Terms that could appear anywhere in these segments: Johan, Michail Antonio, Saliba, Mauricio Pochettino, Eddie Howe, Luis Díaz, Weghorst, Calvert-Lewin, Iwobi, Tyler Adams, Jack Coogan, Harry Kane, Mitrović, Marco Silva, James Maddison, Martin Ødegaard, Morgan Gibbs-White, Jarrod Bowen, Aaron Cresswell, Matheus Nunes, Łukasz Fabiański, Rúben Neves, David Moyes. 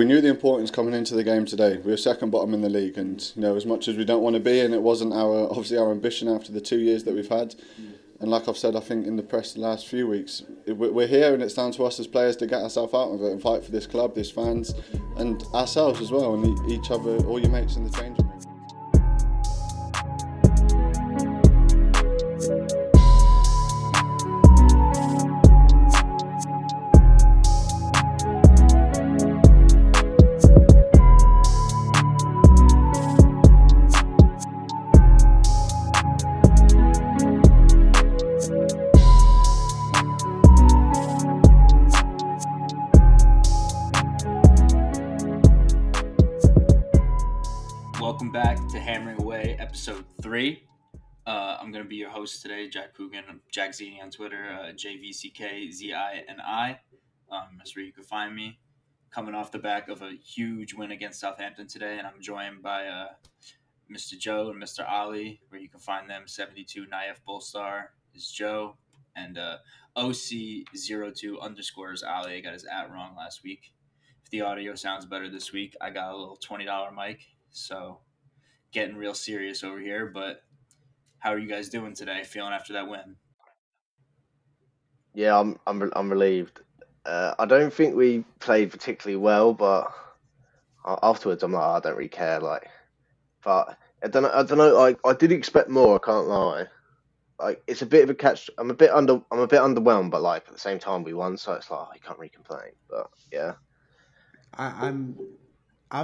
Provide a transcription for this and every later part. We knew the importance coming into the game today. We were second bottom in the league, and you know, as much as we don't want to be, and it wasn't our ambition after the 2 years that we've had. And like I've said, I think in the press the last few weeks, we're here, and it's down to us as players to get ourselves out of it and fight for this club, these fans, and ourselves as well, and each other, all your mates in the changing room. I'm going to be your host today, Jack Coogan. I'm Jack Zini on Twitter, JVCKZINI. That's where you can find me. Coming off the back of a huge win against Southampton today, and I'm joined by Mr. Joe and Mr. Ali, where you can find them. 72 Nayef Bullstar is Joe, and OC02 underscores Ali. I got his at wrong last week. If the audio sounds better this week, I got a little $20 mic, so... Getting real serious over here, but how are you guys doing today? Feeling after that win? Yeah, I'm relieved. I don't think we played particularly well, but afterwards I'm like, I don't really care. Like, but I don't know. I did expect more. I can't lie. Like, it's a bit of a catch. I'm a bit underwhelmed, but like at the same time we won, so it's like I can't really complain. But yeah, I'm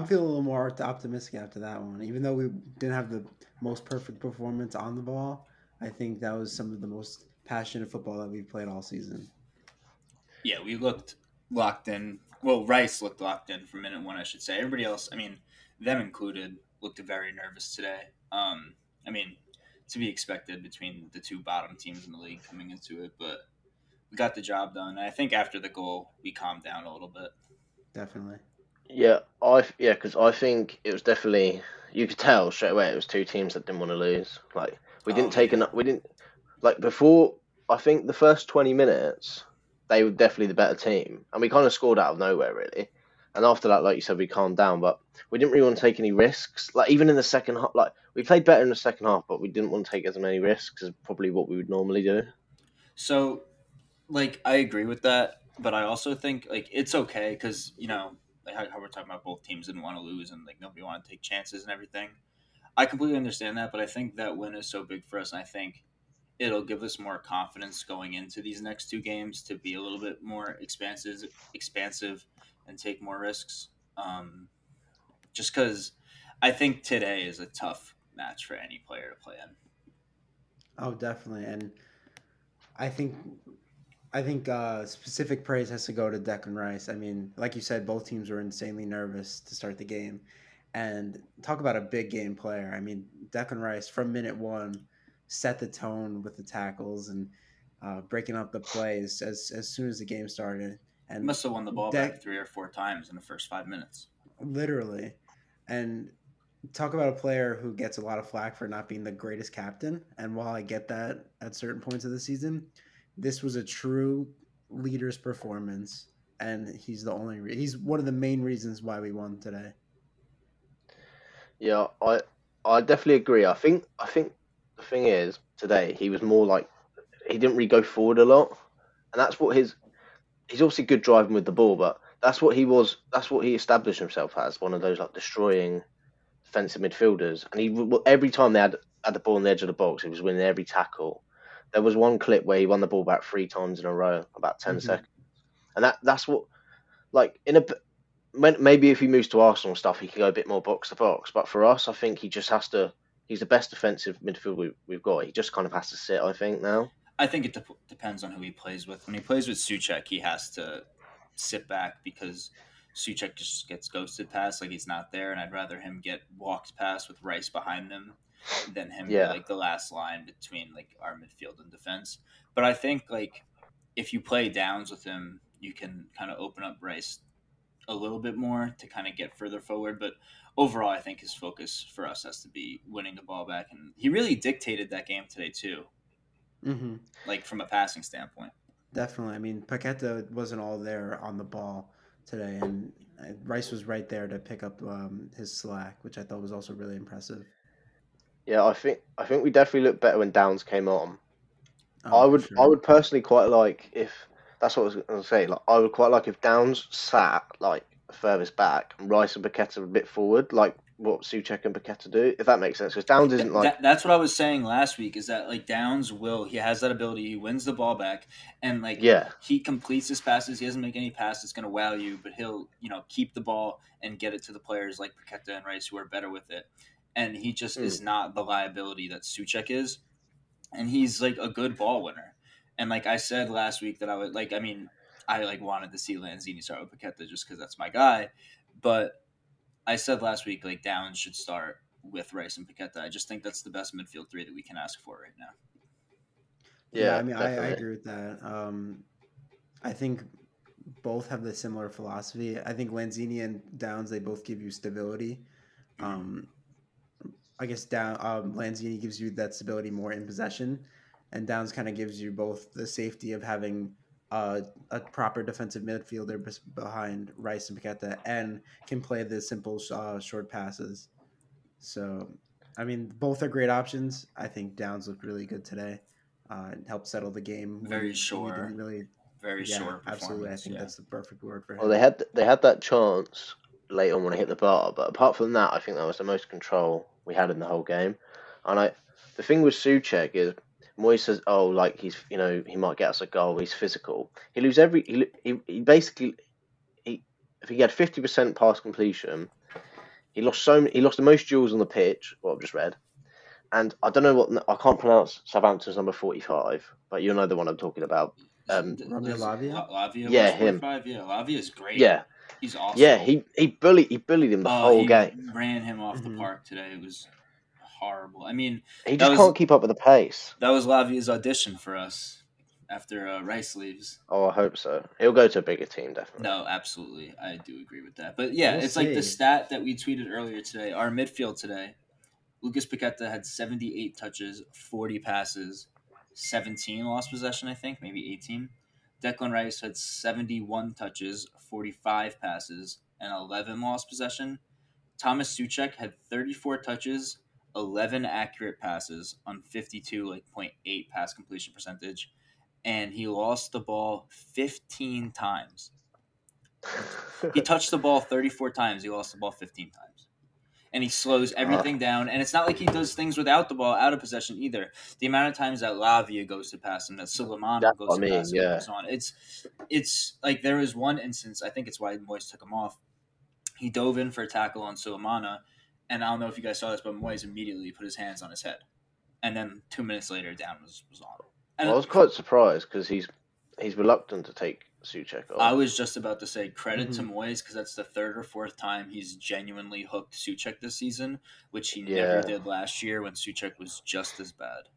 feeling a little more optimistic after that one. Even though we didn't have the most perfect performance on the ball, I think that was some of the most passionate football that we've played all season. Yeah, we looked locked in. Well, Rice looked locked in for minute one, I should say. Everybody else, I mean, them included, looked very nervous today. I mean, to be expected between the two bottom teams in the league coming into it, but we got the job done. And I think after the goal, we calmed down a little bit. Definitely. Yeah, because I think it was definitely, you could tell straight away it was two teams that didn't want to lose. Like before, I think the first 20 minutes they were definitely the better team, and we kind of scored out of nowhere really. And after that, like you said, we calmed down, but we didn't really want to take any risks. Like even in the second half, like we played better in the second half, but we didn't want to take as many risks as probably what we would normally do. So, like I agree with that, but I also think like it's okay because you know. Like how we're talking about both teams didn't want to lose and like nobody wanted to take chances and everything. I completely understand that, but I think that win is so big for us, and I think it'll give us more confidence going into these next two games to be a little bit more expansive and take more risks. Just because I think today is a tough match for any player to play in. Oh, definitely, and I think specific praise has to go to Declan Rice. I mean, like you said, both teams were insanely nervous to start the game. And talk about a big game player. I mean, Declan Rice, from minute one, set the tone with the tackles and breaking up the plays as soon as the game started. And he must have won the ball back three or four times in the first 5 minutes. Literally. And talk about a player who gets a lot of flack for not being the greatest captain. And while I get that at certain points of the season – this was a true leader's performance, and he's one of the main reasons why we won today. Yeah, I definitely agree. I think the thing is today he was more like he didn't really go forward a lot, and that's what he's obviously good driving with the ball, but that's what he was. That's what he established himself as one of those like destroying defensive midfielders, and he every time they had the ball on the edge of the box, he was winning every tackle. There was one clip where he won the ball back three times in a row, about 10 seconds. And that's what, like, maybe if he moves to Arsenal and stuff, he can go a bit more box to box. But for us, I think he just has to, he's the best defensive midfielder we've got. He just kind of has to sit, I think, now. I think it depends on who he plays with. When he plays with Souček, he has to sit back because Souček just gets ghosted past, like he's not there. And I'd rather him get walked past with Rice behind him than him be, like, the last line between, like, our midfield and defense. But I think, like, if you play downs with him, you can kind of open up Rice a little bit more to kind of get further forward. But overall, I think his focus for us has to be winning the ball back. And he really dictated that game today, too, like, from a passing standpoint. Definitely. I mean, Paqueta wasn't all there on the ball, today, and Rice was right there to pick up his slack, which I thought was also really impressive. Yeah, I think we definitely looked better when Downs came on. Oh, I would personally quite like if that's what I was going to say. Like, I would quite like if Downs sat like furthest back and Rice and Paqueta a bit forward, like what Souček and Paqueta do, if that makes sense. Because Downs isn't like that's what I was saying last week. Is that like Downs he has that ability. He wins the ball back, and like he completes his passes. He doesn't make any pass that's going to wow you, but he'll keep the ball and get it to the players like Paqueta and Rice who are better with it. And he just is not the liability that Souček is. And he's like a good ball winner. And like I said last week that I would like, I mean, I like wanted to see Lanzini start with Paqueta just because that's my guy. But I said last week, like Downs should start with Rice and Paqueta. I just think that's the best midfield three that we can ask for right now. Yeah, I mean, I agree with that. I think both have the similar philosophy. I think Lanzini and Downs, they both give you stability. I guess Lanzini gives you that stability more in possession, and Downs kind of gives you both the safety of having a proper defensive midfielder behind Rice and Paqueta, and can play the simple short passes. So, I mean, both are great options. I think Downs looked really good today. It helped settle the game. Very sure. Absolutely, I think that's the perfect word for him. Well, they had that chance late on when I hit the bar, but apart from that, I think that was the most control we had in the whole game. And the thing with Souček is Moyes says, oh, like he's, he might get us a goal. He's physical. He loses every, he basically, if he had 50% pass completion, he lost the most duels on the pitch, what I've just read. And I don't know I can't pronounce Southampton's number 45, but you'll know the one I'm talking about. Lavia? Yeah, him. Yeah, Lavia's great. Yeah. He's awesome. Yeah, he bullied him the whole game. Ran him off the park today. It was horrible. I mean, he just can't keep up with the pace. That was Lavia's audition for us after Rice leaves. Oh, I hope so. He'll go to a bigger team, definitely. No, absolutely. I do agree with that. But yeah, we'll see. Like the stat that we tweeted earlier today. Our midfield today, Lucas Paqueta had 78 touches, 40 passes, 17 lost possession, I think, maybe 18. Declan Rice had 71 touches, 45 passes, and 11 lost possession. Thomas Souček had 34 touches, 11 accurate passes on 52.8 pass completion percentage, and he lost the ball 15 times. He touched the ball 34 times. He lost the ball 15 times. And he slows everything down. And it's not like he does things without the ball, out of possession either. The amount of times that Lavia goes to pass him, that Sulemana goes to pass him, and so on. It's like there was one instance, I think it's why Moyes took him off. He dove in for a tackle on Sulemana, and I don't know if you guys saw this, but Moyes immediately put his hands on his head. And then 2 minutes later, Down was on. And I was quite surprised because he's reluctant to take Souček off. I was just about to say credit to Moyes because that's the third or fourth time he's genuinely hooked Souček this season, which he never did last year when Souček was just as bad.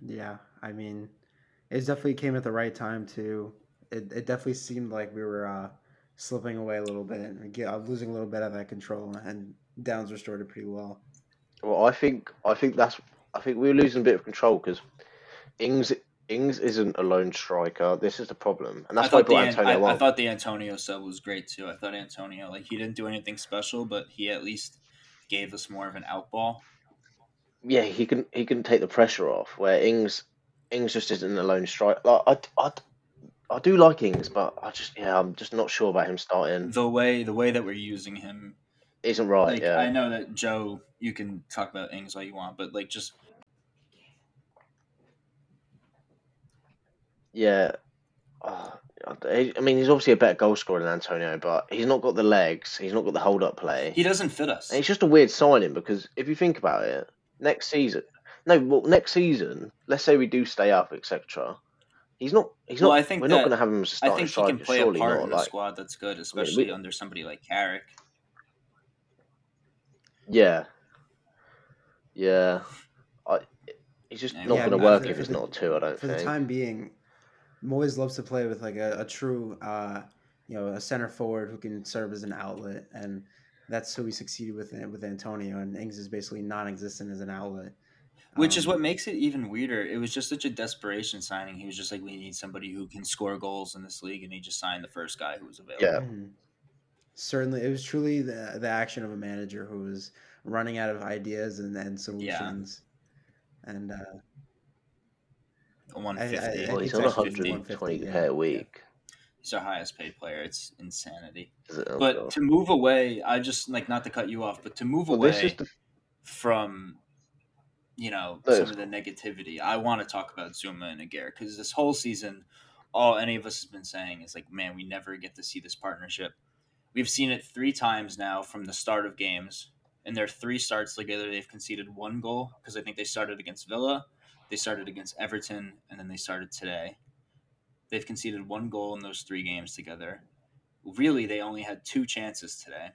Yeah, I mean, it definitely came at the right time too. It definitely seemed like we were slipping away a little bit and losing a little bit of that control, and Downs restored it pretty well. Well, I think we were losing a bit of control because Ings isn't a lone striker. This is the problem. And that's why I brought Antonio on. I thought the Antonio sub was great, too. I thought Antonio, he didn't do anything special, but he at least gave us more of an outball. Yeah, he can take the pressure off, where Ings just isn't a lone striker. Like, I do like Ings, but I'm just not sure about him starting. The way that we're using him isn't right, I know that, Joe, you can talk about Ings all you want, but, just... Yeah, I mean, he's obviously a better goal scorer than Antonio, but he's not got the legs. He's not got the hold-up play. He doesn't fit us. And it's just a weird signing because if you think about it, next season, let's say we do stay up, etc. We're not going to have him as a starting striker. I think he can play a part in a squad that's good, especially under somebody like Carrick. Yeah. He's just not going to work if he's not a two. I don't think for the time being. Moyes loves to play with a true, a center forward who can serve as an outlet, and that's who we succeeded with Antonio. And Ings is basically non-existent as an outlet. Which is what makes it even weirder. It was just such a desperation signing. He was just like, we need somebody who can score goals in this league, and he just signed the first guy who was available. Yeah. Mm-hmm. Certainly. It was truly the action of a manager who was running out of ideas and solutions. Yeah. And 150. He's on 120 a week. Yeah. He's our highest paid player. It's insanity. But to move away, I just, like, not to cut you off, but to move away from... you know, some of the negativity. I want to talk about Zouma and Aguerd because this whole season, all any of us has been saying is like, man, we never get to see this partnership. We've seen it 3 times now from the start of games, and their 3 starts together, they've conceded 1 goal because I think they started against Villa, they started against Everton, and then they started today. They've conceded 1 goal in those 3 games together. Really, they only had 2 chances today.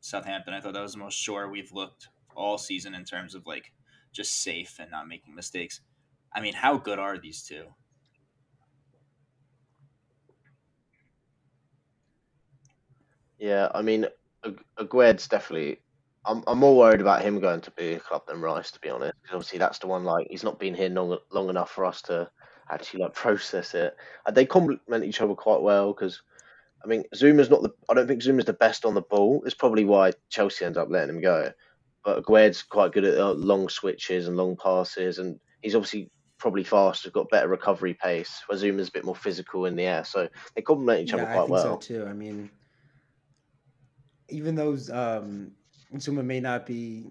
Southampton, I thought that was the most sure we've looked all season in terms of like, just safe and not making mistakes. I mean, how good are these two? Yeah, I mean, Aguerd's definitely... I'm more worried about him going to bigger club than Rice, to be honest. Because obviously, that's the one, like, he's not been here long enough for us to actually, like, process it. They complement each other quite well because, I mean, I don't think Zouma's the best on the ball. It's probably why Chelsea ends up letting him go. But Aguerd's quite good at long switches and long passes, and he's obviously probably fast. He's got better recovery pace. Where Zouma's a bit more physical in the air, so they complement each other quite well. I think so too. I mean, even though Zouma may not be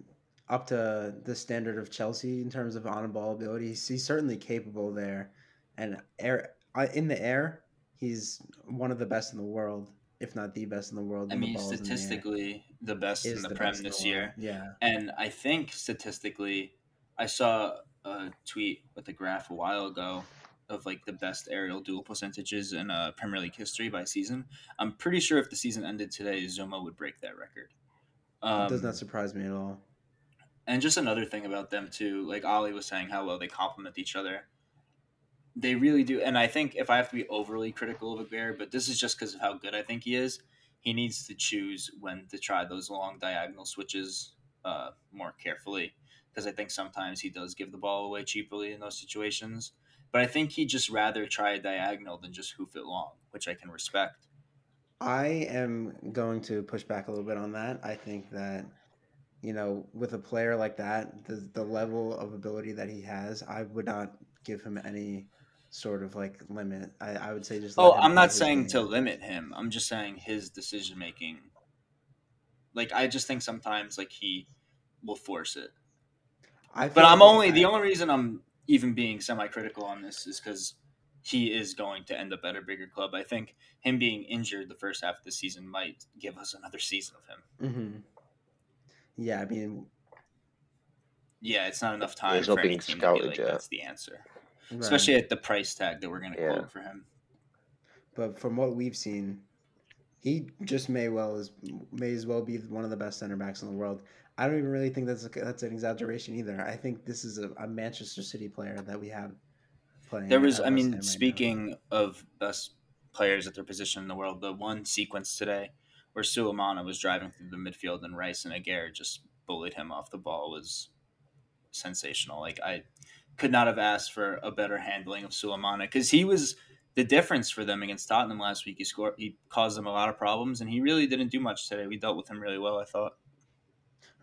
up to the standard of Chelsea in terms of on-ball ability, he's certainly capable there. And in the air, he's one of the best in the world. If not the best in the world. I mean, statistically, the best in the Prem this year. Yeah. And I think statistically, I saw a tweet with a graph a while ago of like the best aerial duel percentages in Premier League history by season. I'm pretty sure if the season ended today, Zouma would break that record. It does not surprise me at all. And just another thing about them too, like Ollie was saying how well they complement each other. They really do. And I think if I have to be overly critical of Aguerd, but this is just because of how good I think he is, he needs to choose when to try those long diagonal switches more carefully because I think sometimes he does give the ball away cheaply in those situations. But I think he'd just rather try a diagonal than just hoof it long, which I can respect. I am going to push back a little bit on that. I think that, you know, with a player like that, the level of ability that he has, I would not give him any sort of like limit. I would say just. I'm not saying to limit him. I'm just saying his decision making. Like I just think sometimes like he will force it. The only reason I'm even being semi-critical on this is because he is going to end up at a bigger club. I think him being injured the first half of the season might give us another season of him. Mm-hmm. Yeah, I mean, yeah, it's not enough time for any team to be like that's the answer. Right. Especially at the price tag that we're going to quote for him. But from what we've seen, he just may as well be one of the best center backs in the world. I don't even really think that's an exaggeration either. I think this is a Manchester City player that we have playing. There was, speaking of best players at their position in the world, the one sequence today where Sulemana was driving through the midfield and Rice and Aguerd just bullied him off the ball was sensational. Like I could not have asked for a better handling of Sulemana because he was the difference for them against Tottenham last week. He caused them a lot of problems, and he really didn't do much today. We dealt with him really well, I thought.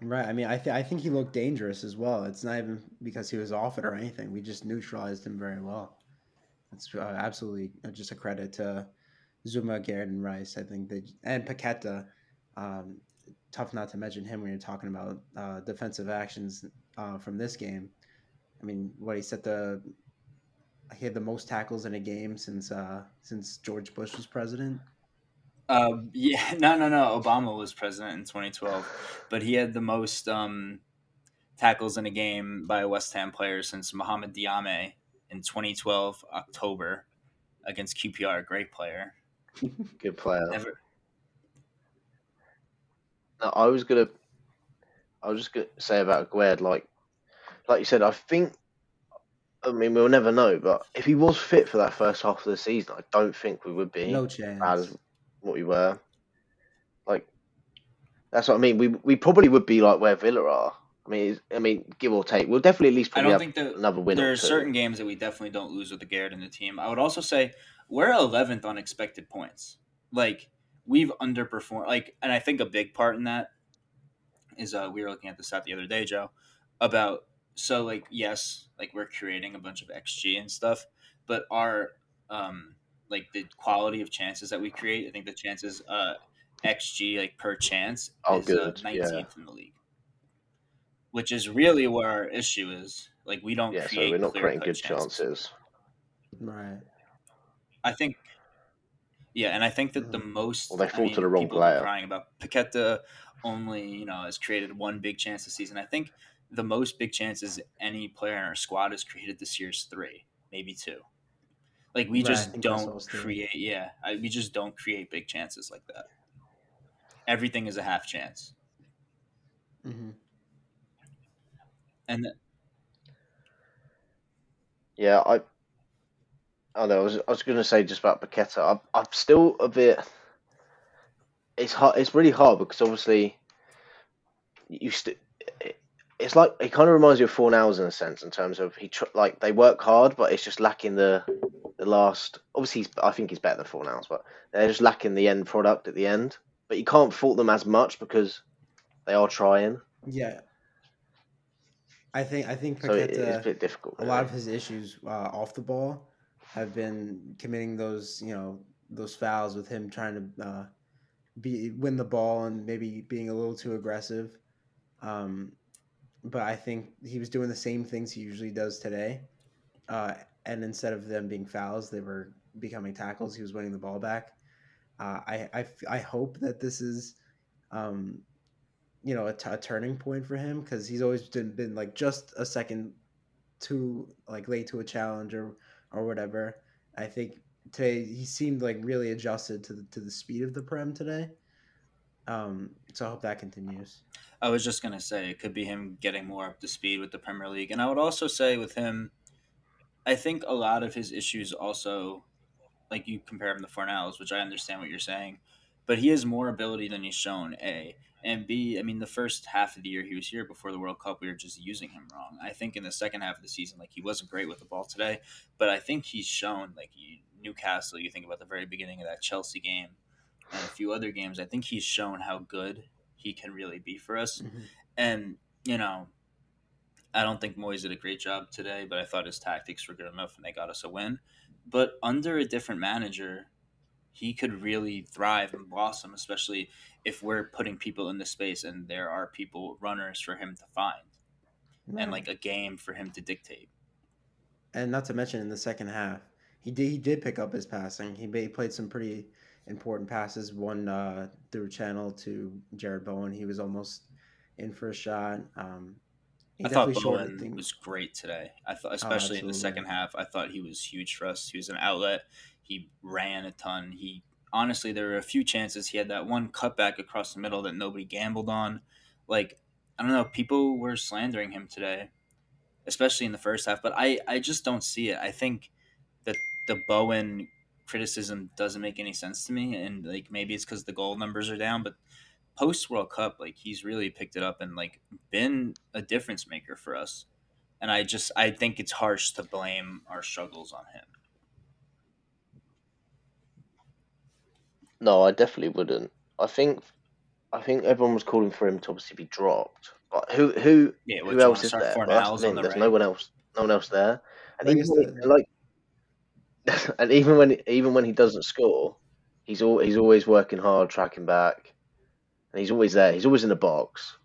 Right. I mean, I think he looked dangerous as well. It's not even because he was off it or anything. We just neutralized him very well. It's absolutely just a credit to Zouma, Aguerd, and Rice. I think and Paqueta. Tough not to mention him when you're talking about defensive actions from this game. I mean, he had the most tackles in a game since George Bush was president. No. Obama was president in 2012, but he had the most tackles in a game by a West Ham player since Mohamed Diame in 2012 October against QPR. Great player. Good player. I was just gonna say about Aguerd, like you said, we'll never know, but if he was fit for that first half of the season, I don't think we would be as bad as what we were. Like, that's what I mean. We probably would be like where Villa are I mean, give or take, we'll definitely at least probably have another winner. There are certain games that we definitely don't lose with Aguerd in the team. I would also say we're 11th on expected points. Like, we've underperformed. Like, and I think a big part in that is we were looking at this out the other day, Joe, about so like yes, like we're creating a bunch of XG and stuff, but our like the quality of chances that we create, I think the chances XG like per chance is 19th in the league, which is really where our issue is. Like we don't create. So we're not creating good chances. Right. I think. Yeah, and I think that the most well, they fall to the wrong people player. Are crying about Paqueta only, you know, has created one big chance this season. I think the most big chances any player in our squad has created this year is 3, maybe 2. Like we just don't create. Yeah, we just don't create big chances like that. Everything is a half chance. Mm-hmm. And I was going to say just about Paqueta. I'm still a bit. It's hard. It's really hard because obviously, it's like it kind of reminds you of 4 hours in a sense in terms of like they work hard, but it's just lacking the last. Obviously, I think he's better than 4 hours, but they're just lacking the end product at the end. But you can't fault them as much because they are trying. Yeah. I think Paqueta, so it's a bit difficult. A lot of his issues off the ball have been committing those, you know, those fouls with him trying to win the ball and maybe being a little too aggressive. But I think he was doing the same things he usually does today. And instead of them being fouls, they were becoming tackles. He was winning the ball back. I hope that this is, you know, a turning point for him because he's always been like just a second too like late to a challenge or whatever. I think today he seemed like really adjusted to the speed of the Prem today. So I hope that continues. I was just going to say it could be him getting more up to speed with the Premier League. And I would also say with him, I think a lot of his issues also, like you compare him to Fornals, which I understand what you're saying, but he has more ability than he's shown, A. And B, I mean, the first half of the year he was here before the World Cup, we were just using him wrong. I think in the second half of the season, like he wasn't great with the ball today, but I think he's shown like Newcastle, you think about the very beginning of that Chelsea game and a few other games. I think he's shown how good he can really be for us. Mm-hmm. And, you know, I don't think Moyes did a great job today, but I thought his tactics were good enough and they got us a win. But under a different manager, he could really thrive and blossom, especially if we're putting people in the space and there are people, runners for him to find and like a game for him to dictate. And not to mention in the second half, he did pick up his passing. He played some pretty important passes, one through channel to Jarrod Bowen. He was almost in for a shot. I thought Bowen was great today. I thought, especially in the second half, I thought he was huge for us. He was an outlet. He ran a ton. Honestly, there were a few chances. He had that one cutback across the middle that nobody gambled on. Like, I don't know, people were slandering him today, especially in the first half, but I just don't see it. I think that the Bowen criticism doesn't make any sense to me, and, like, maybe it's because the goal numbers are down, but post-World Cup, like, he's really picked it up and, like, been a difference maker for us. And I think it's harsh to blame our struggles on him. No, I definitely wouldn't. I think everyone was calling for him to obviously be dropped. But who else is there? That's the thing. There's no one else there. And even when he doesn't score, he's always working hard, tracking back, and he's always there. He's always in the box.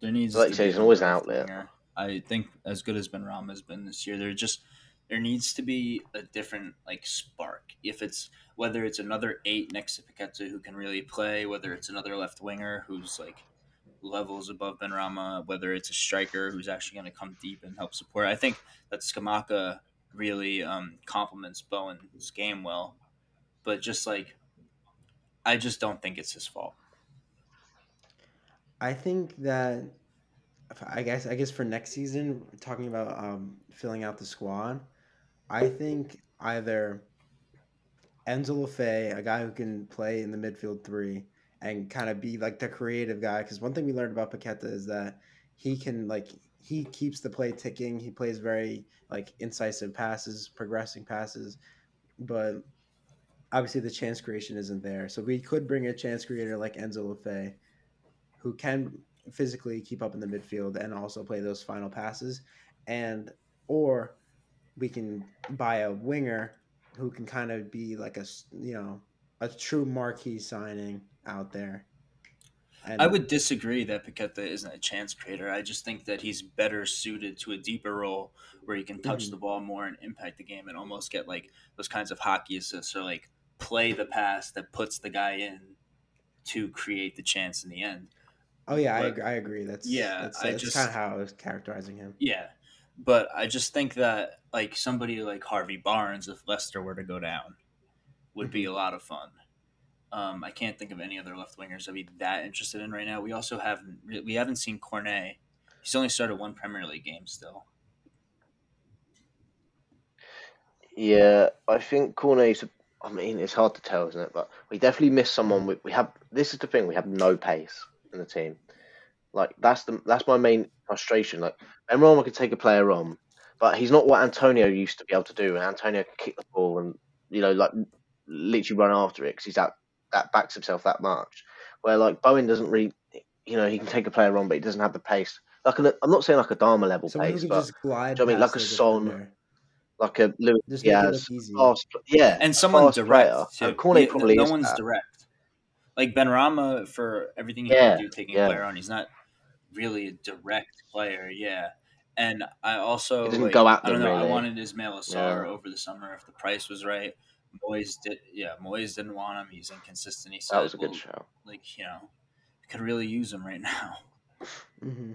There needs so like you say, he's always an outlet. I think as good as Benrahma has been this year, there needs to be a different like spark. If it's whether it's another 8 next to Paqueta who can really play, whether it's another left winger who's like levels above Benrahma, whether it's a striker who's actually going to come deep and help support. I think that Scamacca really complements Bowen's game well, but just like I just don't think it's his fault. I think that I guess for next season, talking about filling out the squad. I think either Enzo Lefebvre, a guy who can play in the midfield 3 and kind of be like the creative guy. Because one thing we learned about Paqueta is that he can like he keeps the play ticking. He plays very like incisive passes, progressing passes, but obviously the chance creation isn't there. So we could bring a chance creator like Enzo Lefebvre, who can physically keep up in the midfield and also play those final passes, and or we can buy a winger who can kind of be like a true marquee signing out there. And I would disagree that Paqueta isn't a chance creator. I just think that he's better suited to a deeper role where he can touch the ball more and impact the game and almost get like those kinds of hockey assists or like play the pass that puts the guy in to create the chance in the end. Oh yeah, but, I agree. That's kind of how I was characterizing him. Yeah, but I just think that like somebody like Harvey Barnes, if Leicester were to go down, would be a lot of fun. I can't think of any other left wingers I'd be that interested in right now. We also haven't seen Cornet. He's only started one Premier League game still. Yeah, I think Cornet's. I mean, it's hard to tell, isn't it? But we definitely missed someone. We have. This is the thing. We have no pace in the team. Like that's my main frustration. Like Ben Roma could take a player on, but he's not what Antonio used to be able to do. And Antonio could kick the ball and literally run after it because he's that backs himself that much. Where like Bowen doesn't really, he can take a player on, but he doesn't have the pace. Like I'm not saying like a Dharma level pace, but like a Son, like a Luis Diaz, and someone direct. Cornet probably no one's direct. Like Benrahma, for everything he can do, taking a player on, he's not really a direct player. Yeah. And I also he didn't go at them, I don't know. Really. I wanted Ismail Assar over the summer if the price was right. Moyes didn't want him. He's inconsistent. He said, that was a good show. Like, could really use him right now. Mm-hmm.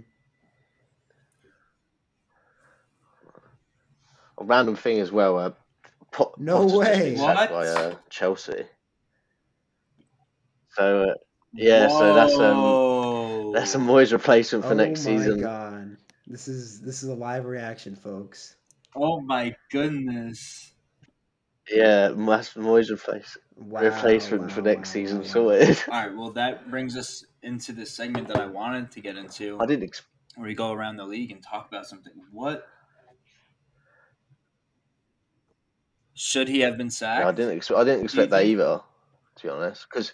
A random thing as well. No way. What? By Chelsea. So, so that's a Moyes replacement for next season. Oh, my God. This is a live reaction, folks. Oh, my goodness. Yeah, Moyes replacement for next season. Wow. Sorted. All right, well, that brings us into the segment that I wanted to get into. I didn't expect where we go around the league and talk about something. What should he have been sacked? Yeah, I didn't expect that either, to be honest. Because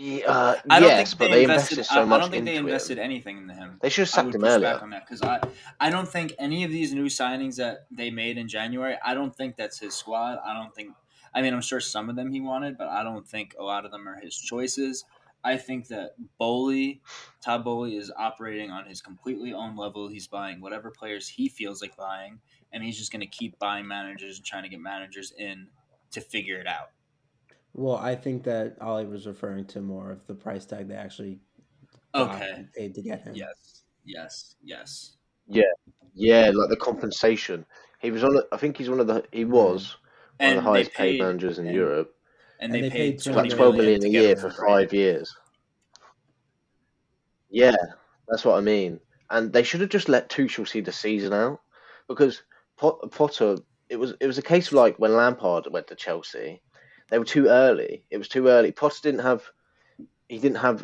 I don't think they invested anything in him. They should have sacked him earlier. Because I don't think any of these new signings that they made in January, I don't think that's his squad. I'm sure some of them he wanted, but I don't think a lot of them are his choices. I think that Todd Boehly is operating on his completely own level. He's buying whatever players he feels like buying, and he's just going to keep buying managers and trying to get managers in to figure it out. Well, I think that Ollie was referring to more of the price tag they actually paid to get him. Yes. Yeah, like the compensation. He was one of the highest paid managers in Europe. And they paid $12 million a year for 5 years. Yeah, that's what I mean. And they should have just let Tuchel see the season out because Potter. It was a case of like when Lampard went to Chelsea. They were too early. It was too early. Potter didn't have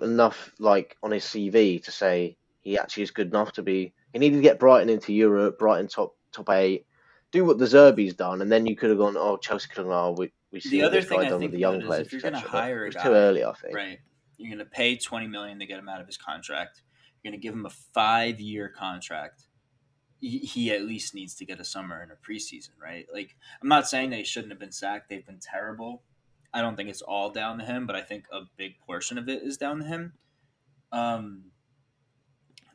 enough like on his CV to say he actually is good enough to be. He needed to get Brighton into Europe, Brighton top 8, do what the Zerbi's done, and then you could have gone. Oh, Chelsea could have gone. We see the other thing I think the young players. If you're going to hire a guy, too early, I think. Right, you're going to pay $20 million to get him out of his contract. You're going to give him a 5-year contract. He at least needs to get a summer and a preseason, right? Like, I'm not saying they shouldn't have been sacked. They've been terrible. I don't think it's all down to him, but I think a big portion of it is down to him.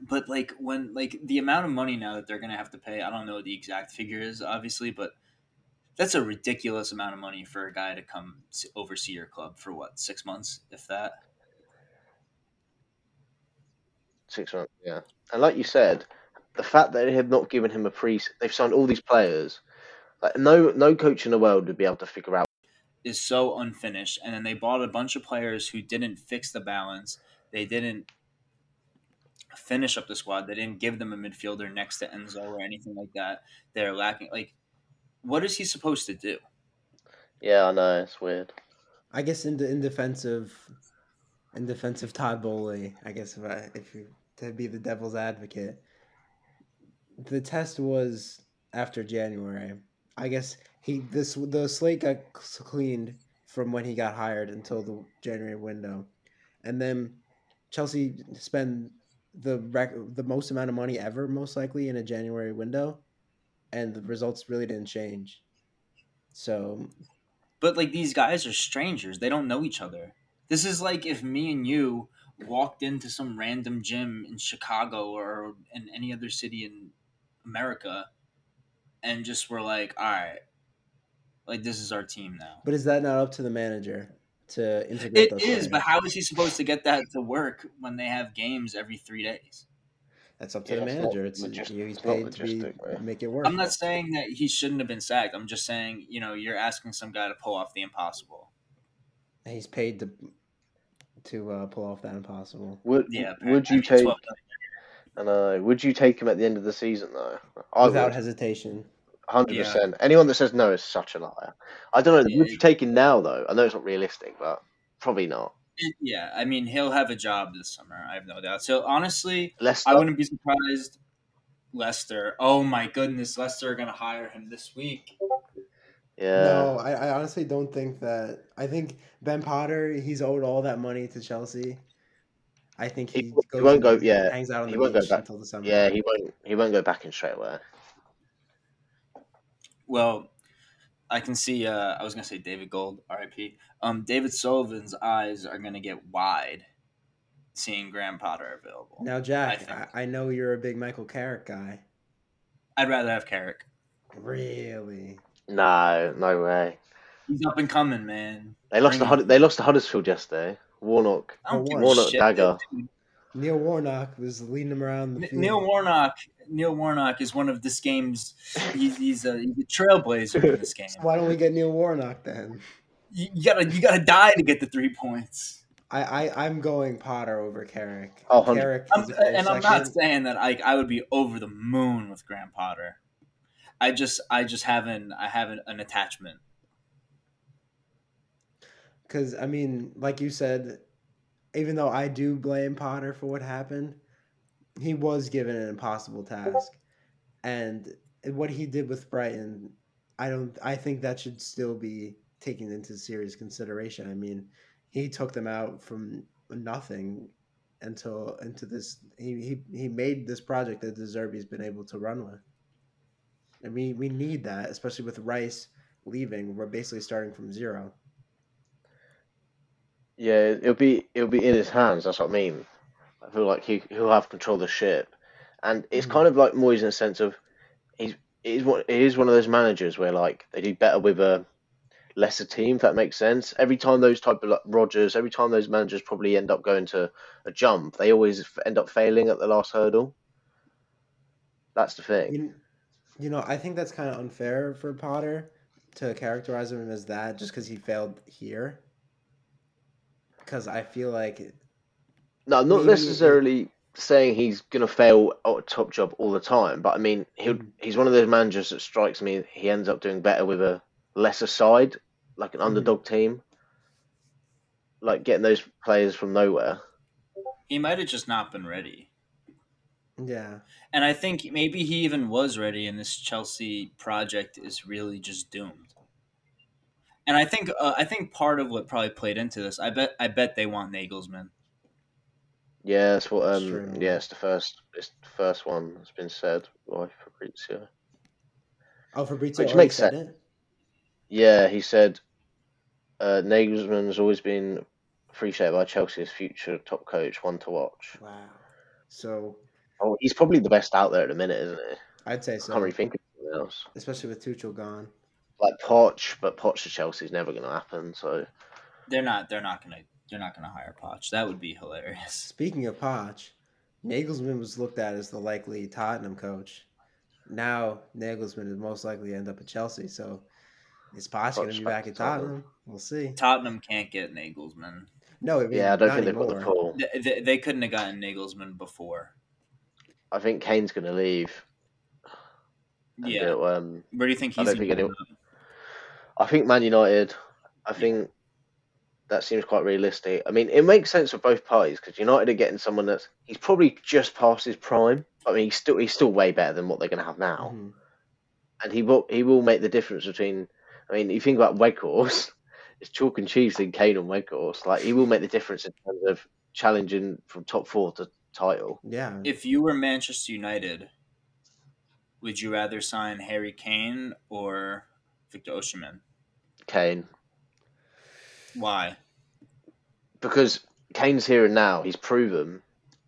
But like when like the amount of money now that they're going to have to pay, I don't know what the exact figure is, obviously, but that's a ridiculous amount of money for a guy to come oversee your club for what, 6 months, if that. 6 months, yeah. And like you said, the fact that they have not given him a preseason, they've signed all these players. Like no coach in the world would be able to figure out. Is so unfinished, and then they bought a bunch of players who didn't fix the balance. They didn't finish up the squad. They didn't give them a midfielder next to Enzo or anything like that. They're lacking. Like, what is he supposed to do? Yeah, I know, it's weird. I guess in defense of and defensive Todd Boehly, I guess to be the devil's advocate. The test was after January. I guess the slate got cleaned from when he got hired until the January window. And then Chelsea spend the most amount of money ever, most likely, in a January window, and the results really didn't change. So, but like, these guys are strangers. They don't know each other. This is like if me and you walked into some random gym in Chicago or in any other city in America and just were like, all right, like, this is our team now. But is that not up to the manager to integrate it those players? But how is he supposed to get that to work when they have games every 3 days? That's up to the manager. He's paid to make it work. I'm not saying that he shouldn't have been sacked. I'm just saying, you're asking some guy to pull off the impossible. He's paid to pull off that impossible. Would you take him at the end of the season, though? Without hesitation. 100%. Anyone that says no is such a liar. I don't know. Would you take him now, though? I know it's not realistic, but probably not. Yeah, I mean, he'll have a job this summer. I have no doubt. So, honestly, Leicester. I wouldn't be surprised. Leicester. Oh, my goodness. Leicester are going to hire him this week. Yeah. No, I honestly don't think that. I think Ben Potter, he's owed all that money to Chelsea. I think he hangs out on the beach until the summer. Yeah, he won't go back in straight away. Well, I can see, I was going to say David Gold, RIP. David Sullivan's eyes are going to get wide seeing Graham Potter available. Now, Jack, I know you're a big Michael Carrick guy. I'd rather have Carrick. Really? No, no way. He's up and coming, man. They lost to Huddersfield yesterday. Warnock dagger. Neil Warnock was leading him around the field. Neil Warnock is one of this game's. He's a trailblazer in this game. So why don't we get Neil Warnock then? You gotta die to get the 3 points. I'm going Potter over Carrick. Oh, 100%. Carrick I'm not saying that I would be over the moon with Graham Potter. I just haven't an attachment. Because, I mean, like you said, even though I do blame Potter for what happened, he was given an impossible task. And what he did with Brighton, I think that should still be taken into serious consideration. I mean, he took them out from nothing into this. He made this project that De Zerbi's been able to run with. I mean, we need that, especially with Rice leaving. We're basically starting from zero. Yeah, it'll be in his hands. That's what I mean. I feel like he'll have control of the ship, and it's kind of like Moyes in the sense of he is one of those managers where, like, they do better with a lesser team, if that makes sense. Every time those type of, like, Rodgers, every time those managers probably end up going to a jump, they always end up failing at the last hurdle. That's the thing. I think that's kind of unfair for Potter to characterize him as that just because he failed here. Because I feel like... No, I'm not necessarily saying he's going to fail at a top job all the time, but I mean, he's one of those managers that strikes me, he ends up doing better with a lesser side, like an underdog team. Like getting those players from nowhere. He might have just not been ready. Yeah. And I think maybe he even was ready, and this Chelsea project is really just doomed. And I think part of what probably played into this, I bet they want Nagelsmann. Yeah, that's what. Yeah, it's the first one that's been said by Fabrizio. Oh, Fabrizio, which makes sense. Yeah, he said Nagelsmann has always been appreciated by Chelsea's future top coach, one to watch. Wow. So. Oh, he's probably the best out there at the minute, isn't he? I'd say so. I can't really think of anything else, especially with Tuchel gone. Like Poch, but Poch to Chelsea is never going to happen. So they're not going to hire Poch. That would be hilarious. Speaking of Poch, Nagelsmann was looked at as the likely Tottenham coach. Now Nagelsmann is most likely to end up at Chelsea. So is Poch going to be back at Tottenham? We'll see. Tottenham can't get Nagelsmann. No, I don't think they've got the pull. They couldn't have gotten Nagelsmann before. I think Kane's going to leave. Yeah. Where do you think he's going? I think Man United. I think That seems quite realistic. I mean, it makes sense for both parties because United are getting someone he's probably just past his prime. I mean, he's still way better than what they're going to have now, and he will make the difference between. I mean, you think about Weghorst, it's chalk and cheese in Kane and Weghorst. Like, he will make the difference in terms of challenging from top four to title. Yeah. If you were Manchester United, would you rather sign Harry Kane or Victor Osimhen? Kane. Why? Because Kane's here and now. He's proven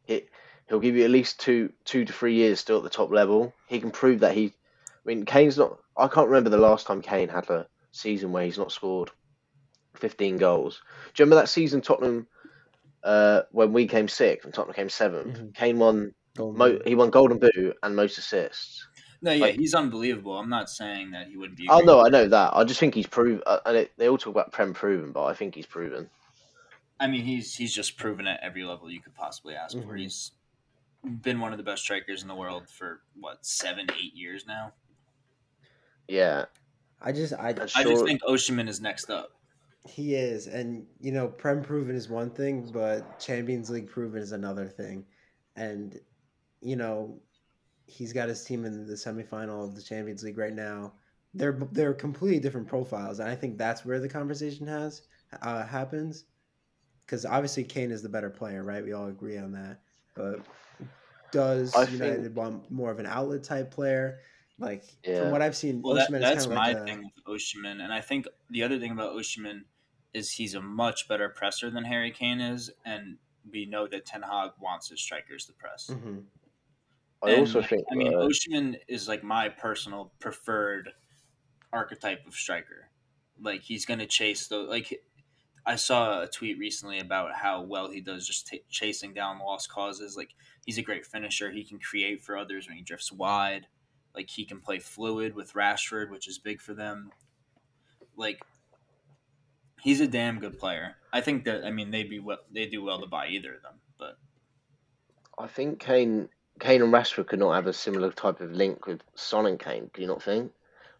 it. He'll give you at least two to 3 years still at the top level. He can prove that he. I mean, Kane's not. I can't remember the last time Kane had a season where he's not scored 15 goals. Do you remember that season Tottenham when we came sixth and Tottenham came seventh? Mm-hmm. Kane won. He won Golden Boot and most assists. No, yeah, he's unbelievable. I'm not saying that he wouldn't be. Oh no, I know that. I just think he's proven. And they all talk about Prem proven, but I think he's proven. I mean, he's just proven at every level you could possibly ask for. He's been one of the best strikers in the world for what 7-8 years now. Yeah, I just think Osimhen is next up. He is, and Prem proven is one thing, but Champions League proven is another thing, and he's got his team in the semifinal of the Champions League right now. They're completely different profiles, and I think that's where the conversation happens, because obviously Kane is the better player, right? We all agree on that. But does United want more of an outlet type player? Like, from what I've seen, well, that's my thing with Osimhen. And I think the other thing about Osimhen is he's a much better presser than Harry Kane is, and we know that Ten Hag wants his strikers to press. Mm-hmm. I also think Osimhen is like my personal preferred archetype of striker. Like, he's going to chase those. Like, I saw a tweet recently about how well he does just chasing down lost causes. Like, he's a great finisher. He can create for others when he drifts wide. Like, he can play fluid with Rashford, which is big for them. Like, he's a damn good player. I think that, I mean, they do well to buy either of them. But I think Kane and Rashford could not have a similar type of link with Son and Kane. Do you not think?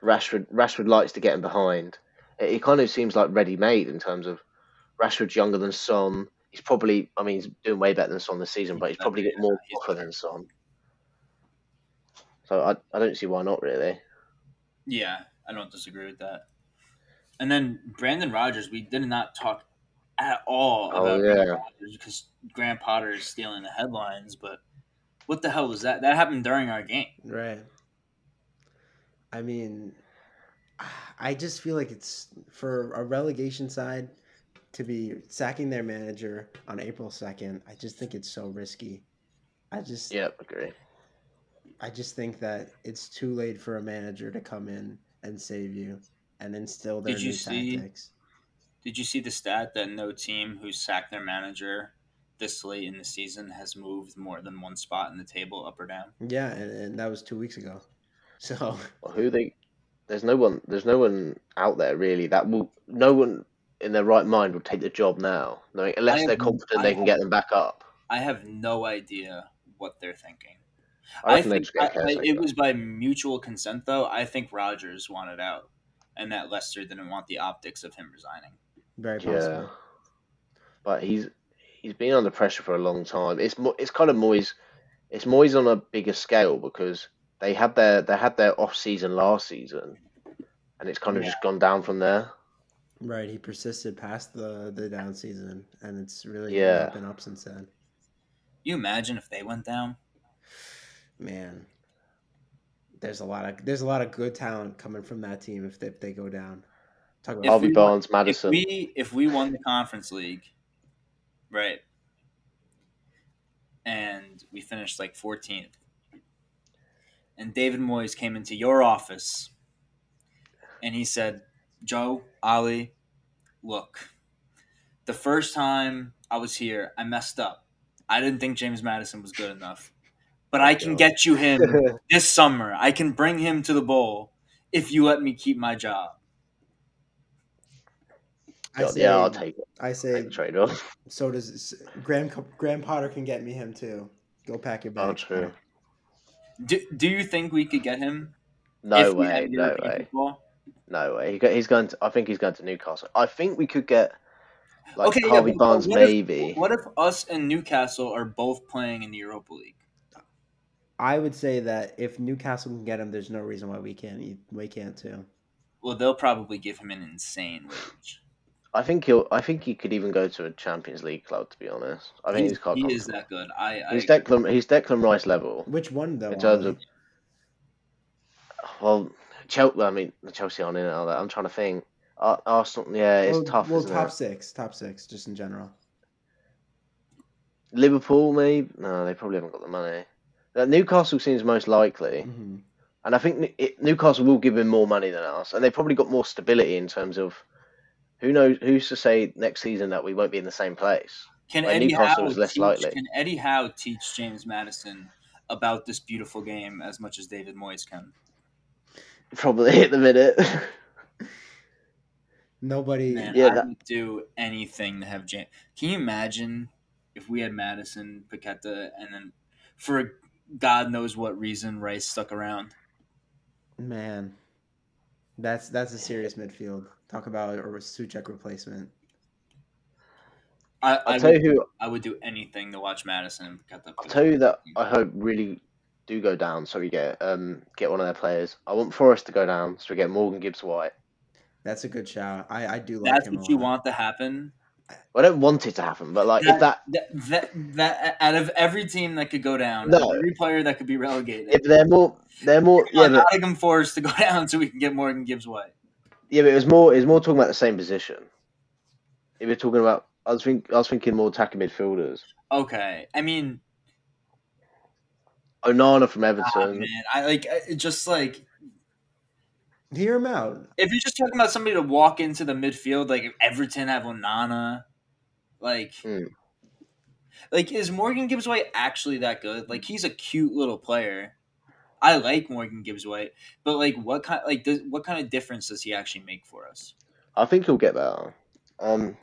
Rashford likes to get him behind. It kind of seems like ready-made in terms of Rashford's younger than Son. He's probably, I mean, he's doing way better than Son this season, but he's probably got more offer than Son. So I don't see why not, really. Yeah, I don't disagree with that. And then Brendan Rodgers, we did not talk at all about Brendan Rodgers because Graham Potter is stealing the headlines, but what the hell was that? That happened during our game. Right. I mean, I just feel like it's for a relegation side to be sacking their manager on April 2nd. I just think it's so risky. Agree. I just think that it's too late for a manager to come in and save you and instill their tactics. Did you see the stat that no team who sacked their manager this late in the season has moved more than one spot in the table up or down? Yeah, and that was 2 weeks ago. So there's no one out there really that will. No one in their right mind would take the job now, unless they're confident they can get them back up. I have no idea what they're thinking. I think it was by mutual consent, though. I think Rodgers wanted out, and that Leicester didn't want the optics of him resigning. Very possible. Yeah. But he's been under pressure for a long time. It's kind of Moyes. It's Moyes on a bigger scale because they had their off season last season, and it's kind of just gone down from there. Right, he persisted past the down season, and it's really been up since then. You imagine if they went down. Man, there's a lot of good talent coming from that team if they go down. Talk about Harvey Barnes, Madison. If we won the Conference League, right, and we finished like 14th, and David Moyes came into your office, and he said, "Joe, Ali, look, the first time I was here, I messed up. I didn't think James Maddison was good enough." But I can get you him this summer. I can bring him to the bowl if you let me keep my job. I'll take it. I say trade off. So does Graham Potter can get me him too. Go pack your bag. Oh, true. Do you think we could get him? No way. No way. He's going to Newcastle. I think we could get Like okay, Harvey Barnes, maybe. What if us and Newcastle are both playing in the Europa League? I would say that if Newcastle can get him, there's no reason why we can't. We can't too. Well, they'll probably give him an insane wage. I think he could even go to a Champions League club. To be honest, I think he's quite. He is that good. He's Declan Rice level. Which one though? In terms of, well, Chelsea. I mean, Chelsea aren't in and all that. I'm trying to think. Arsenal, yeah, it's tough. Well, isn't it? top six, just in general. Liverpool, maybe. No, they probably haven't got the money. Newcastle seems most likely, mm-hmm. and I think Newcastle will give him more money than us, and they've probably got more stability in terms of who knows. Who's to say next season that we won't be in the same place? Can Eddie Howe teach James Maddison about this beautiful game as much as David Moyes can? Probably at the minute. Nobody. Man, yeah, I would do anything to have James. Can you imagine if we had Maddison, Paqueta, and then for God knows what reason, Rice stuck around. Man, that's a serious midfield. Talk about a Souček replacement. I would do anything to watch Maddison. I'll tell you that I hope really do go down, so we get one of their players. I want Forrest to go down, so we get Morgan Gibbs-White. That's a good shout. I do like him. That's what you want to happen. I don't want it to happen, but like if that out of every team that could go down, every player that could be relegated, if they're more, yeah, Nottingham Forest to go down so we can get Morgan Gibbs-White. Yeah, but it was more talking about the same position. If you're talking about, I was thinking more attacking midfielders. Okay, I mean, Onana from Everton. Oh, man, I just. Hear him out. If you're just talking about somebody to walk into the midfield, like if Everton have Onana, like is Morgan Gibbs-White actually that good? Like he's a cute little player. I like Morgan Gibbs-White, but like what kind of difference does he actually make for us? I think he'll get better. Well,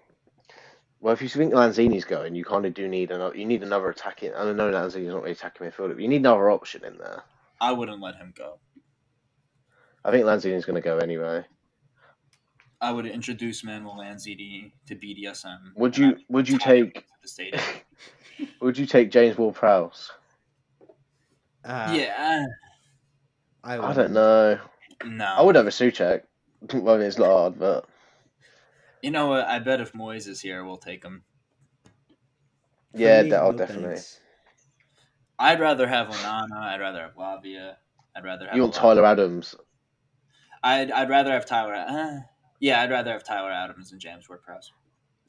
if you think Lanzini's going, you kind of do need another attacking. I know Lanzini's not really attacking midfielder, but you need another option in there. I wouldn't let him go. I think Lanzini's going to go anyway. I would introduce Manuel Lanzini to BDSM. Would you take the stadium? Would you take James Ward-Prowse? Yeah, I don't know. No, I would have a Souček. Well, I mean, it's not hard, but you know what? I bet if Moyes is here, we'll take him. Yeah, definitely. I'd rather have Onana. I'd rather have Lavia. I'd rather have. You want Tyler Adams? I'd rather have Tyler. I'd rather have Tyler Adams and James Ward-Prowse.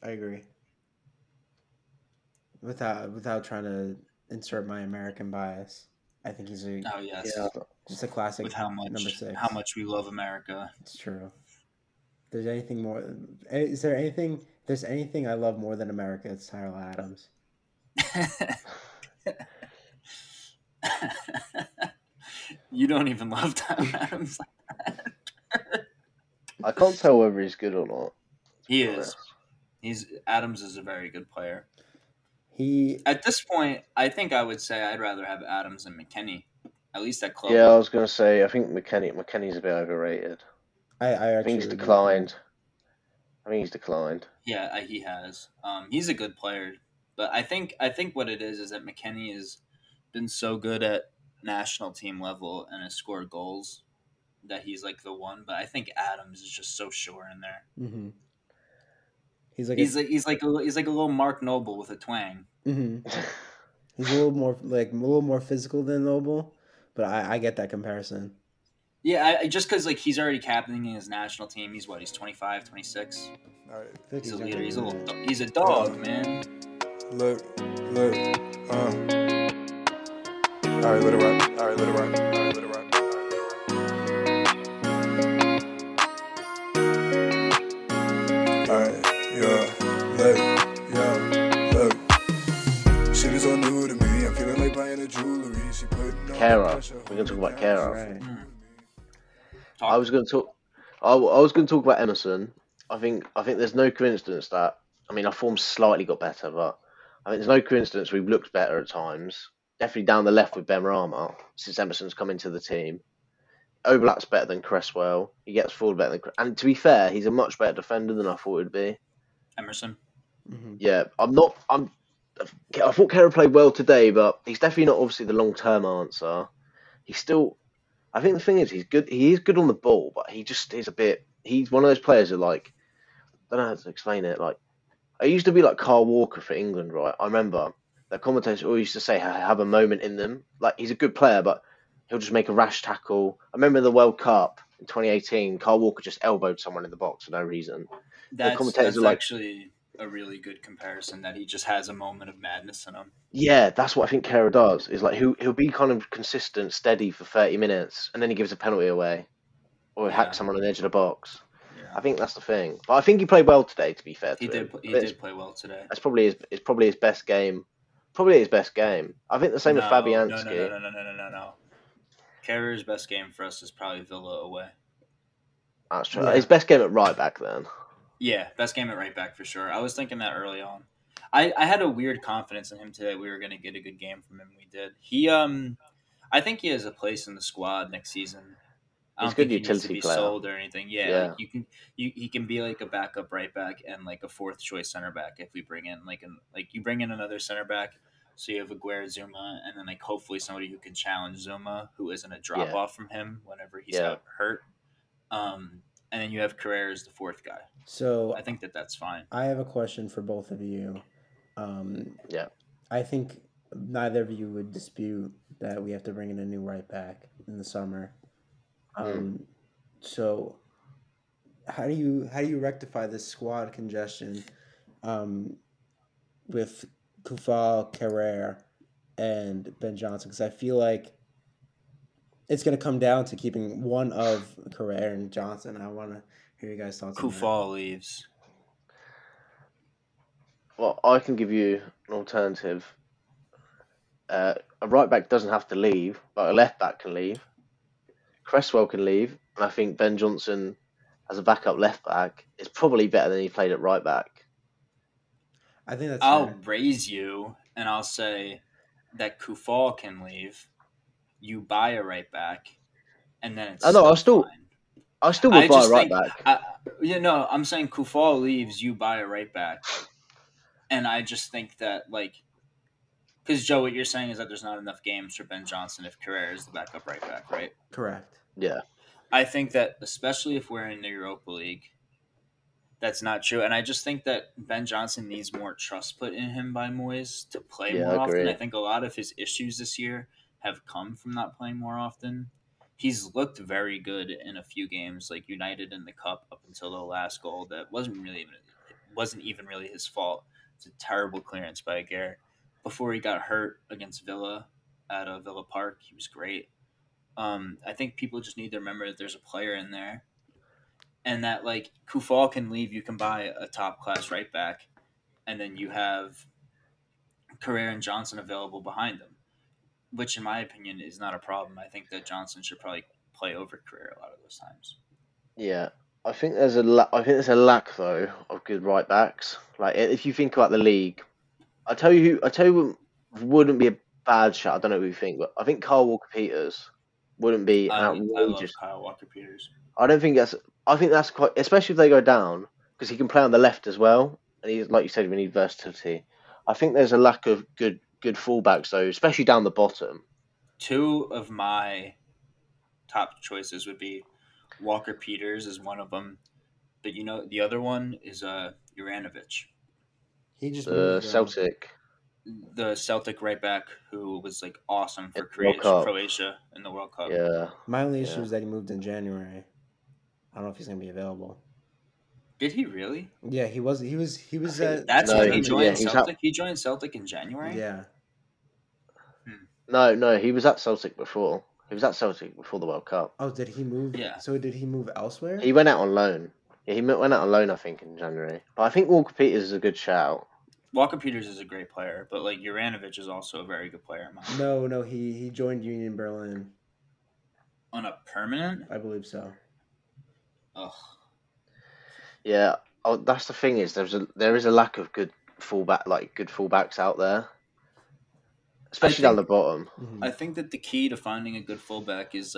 I agree. Without trying to insert my American bias, I think he's a just a classic. With how much number six. How much we love America. It's true. There's anything I love more than America? It's Tyler Adams. You don't even love Tyler Adams like that. I can't tell whether he's good or not. He is. Adams is a very good player. At this point, I think I would say I'd rather have Adams than McKennie. At least at club. Yeah, I was going to say, I think McKennie's a bit overrated. I think he's declined. Yeah, he has. He's a good player. But I think what it is that McKennie has been so good at national team level and has scored goals that he's like the one, but I think Adams is just so sure in there. Mm-hmm. He's like a little Mark Noble with a twang. Mm-hmm. He's a little more physical than Noble, but I get that comparison. Yeah, I just because like he's already captaining his national team. He's 25, 26. All right, he's a leader. He's a dog, man. Look. All right, let it rock. All right, let it rock. All right, let it rock. All right, look. She was all new to me. I'm feeling like buying a jewelry. She put on Kara. We're gonna talk about Kara. Right. I was gonna talk about Emerson. I think there's no coincidence that our form slightly got better, but I think there's no coincidence we've looked better at times. Definitely down the left with Benrahma since Emerson's come into the team. Oblak's better than Cresswell. He gets forward better than... And to be fair, he's a much better defender than I thought he'd be. Emerson? Mm-hmm. Yeah, I'm not. I thought Kera played well today, but he's definitely not obviously the long-term answer. He's still. I think the thing is, he's good. He is good on the ball, but he just is a bit. He's one of those players that, like, I don't know how to explain it. Like, I used to be like Kyle Walker for England, right? I remember the commentators always used to say have a moment in them. Like, he's a good player, but he'll just make a rash tackle. I remember the World Cup in 2018, Kyle Walker just elbowed someone in the box for no reason. That's like, actually a really good comparison, that he just has a moment of madness in him. Yeah, that's what I think Kera does, is like he'll be kind of consistent, steady for 30 minutes, and then he gives a penalty away or hacks someone on the edge of the box. Yeah. I think that's the thing. But I think he played well today, to be fair to him. He did play well today. That's probably his best game. Probably his best game. I think the same with Fabianski. No. Kera's best game for us is probably Villa away. That's true. Yeah. His best game at right back then. Yeah, best game at right back for sure. I was thinking that early on. I had a weird confidence in him today. We were going to get a good game from him. We did. He, I think he has a place in the squad next season. He's a good utility player. Sold or anything? Yeah. Like he can be like a backup right back and like a fourth choice center back if we bring in you bring in another center back. So you have Aguerd, Zouma, and then like hopefully somebody who can challenge Zouma, who isn't a drop off from him whenever he's hurt. And then you have Carrera as the fourth guy. So I think that's fine. I have a question for both of you. I think neither of you would dispute that we have to bring in a new right back in the summer. So how do you rectify this squad congestion with Coufal, Carrere, and Ben Johnson? Because I feel like it's going to come down to keeping one of Carrere and Johnson. I want to hear you guys' thoughts. Coufal leaves. Well, I can give you an alternative. A right back doesn't have to leave, but a left back can leave. Cresswell can leave, and I think Ben Johnson as a backup left back is probably better than he played at right back. I think that's. I'll raise you, and I'll say that Coufal can leave. You buy a right back, and then it's. I still would buy a right back. I'm saying Coufal leaves. You buy a right back, and I just think that because Joe, what you're saying is that there's not enough games for Ben Johnson if Carrera is the backup right back, right? Correct. Yeah. I think that, especially if we're in the Europa League, that's not true. And I just think that Ben Johnson needs more trust put in him by Moyes to play more often. I think a lot of his issues this year have come from not playing more often. He's looked very good in a few games, like United in the Cup up until the last goal. That wasn't even really his fault. It's a terrible clearance by Aguerd. Before he got hurt against Villa at Villa Park, he was great. I think people just need to remember that there's a player in there, and that Coufal can leave. You can buy a top class right back, and then you have Carrera and Johnson available behind them, which in my opinion is not a problem. I think that Johnson should probably play over Carrera a lot of those times. Yeah, I think there's a lack though of good right backs. Like if you think about the league, I tell you, wouldn't be a bad shot. I don't know what you think, but I think Kyle Walker-Peters. Wouldn't be outrageous. I love Kyle Walker-Peters. I think that's quite, especially if they go down, because he can play on the left as well, and he's like you said, we need versatility. I think there's a lack of good fullbacks though, especially down the bottom. Two of my top choices would be Walker-Peters is one of them, but the other one is Juranović. He just Celtic. The Celtic right back who was awesome for Croatia in the World Cup. Yeah. My only issue is that he moved in January. I don't know if he's gonna be available. Did he really? Yeah, he was at. That's when he joined Celtic. He joined Celtic in January. Yeah. No, he was at Celtic before. He was at Celtic before the World Cup. Oh, did he move? Yeah. So did he move elsewhere? He went out on loan. Yeah, he went out on loan. I think in January, but I think Walker-Peters is a good shout. Walker-Peters is a great player, but Juranović is also a very good player. No, he joined Union Berlin. On a permanent? I believe so. Ugh. Yeah, that's the thing is there is a lack of good fullback, good fullbacks out there, especially down the bottom. Mm-hmm. I think that the key to finding a good fullback is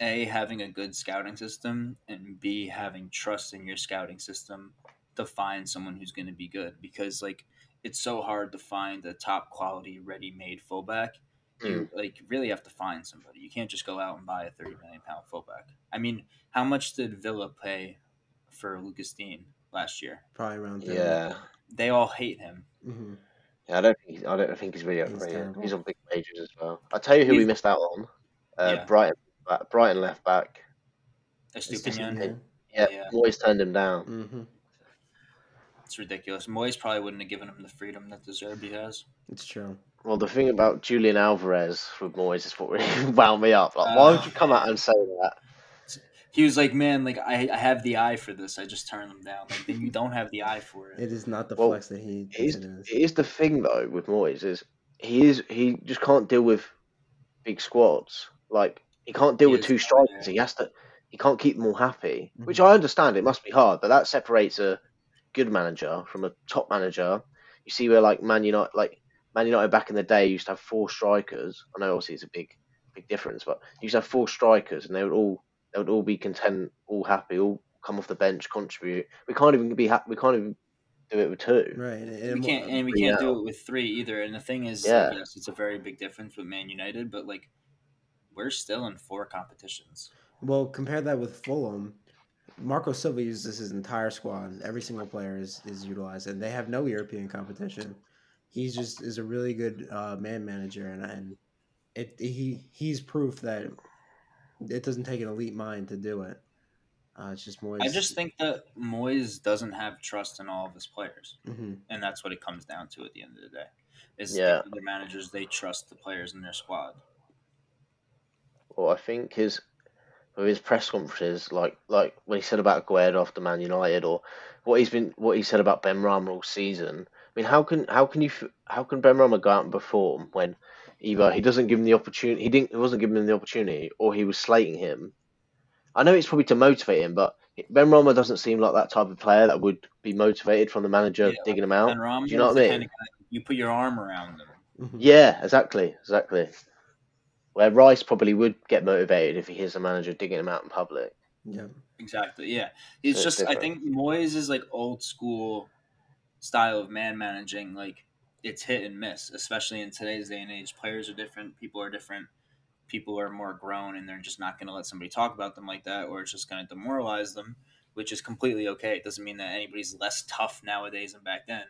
A, having a good scouting system, and B, having trust in your scouting system. to find someone who's going to be good, because like it's so hard to find a top quality ready-made fullback. You like really have to find somebody. You can't just go out and buy a 30 million pound fullback. I mean, how much did Villa pay for Lucas Digne last year? Probably around 30. Yeah. They all hate him. Mm-hmm. Yeah, I don't think he's really up for it. He's on big wages as well. I'll tell you who we missed out on. Yeah. Brighton left back. Estupiñán. Yeah, Moyes turned him down. Mm-hmm. It's ridiculous. Moyes probably wouldn't have given him the freedom that Zerbi has. It's true. Well, the thing about Julian Alvarez with Moyes is what really wound me up. Like, why would you come out and say that? He was like, man, like I have the eye for this. I just turn them down. Like, then you don't have the eye for it. It is not the flex that he is. Here's the thing, though, with Moyes is he just can't deal with big squads. Like, he can't deal with two strikers. He has to. He can't keep them all happy, mm-hmm. which I understand. It must be hard, but that separates a good manager from a top manager. You see where like Man United back in the day used to have four strikers. I know obviously it's a big difference, but you used to have four strikers and they would all be content, all happy, all come off the bench, contribute. We can't even do it with two. Right. We can't do it with three either. And the thing is, like, yes, it's a very big difference with Man United, but like we're still in four competitions. Well, compare that with Fulham. Marco Silva uses his entire squad, and every single player is utilized, and they have no European competition. He's just is a really good man manager, and he's proof that it doesn't take an elite mind to do it. It's just Moyes. I just think that Moyes doesn't have trust in all of his players, mm-hmm. and that's what it comes down to at the end of the day. Is the managers, they trust the players in their squad. Well, I think his press conferences, like when he said about Aguerd after Man United, or what he said about Benrahma all season. I mean, how can Benrahma go out and perform when either he doesn't give him the opportunity, or he was slating him? I know it's probably to motivate him, but Benrahma doesn't seem like that type of player that would be motivated from the manager digging him out. Benrahma, do you know what I mean? Kind of guy, you put your arm around him. Yeah, exactly. Where Rice probably would get motivated if he hears the manager digging him out in public. Yeah, exactly. Yeah, it's so just different. I think Moyes is like old school style of man managing. Like it's hit and miss, especially in today's day and age. Players are different. People are different. People are more grown, and they're just not going to let somebody talk about them like that, or it's just going to demoralize them, which is completely okay. It doesn't mean that anybody's less tough nowadays than back then.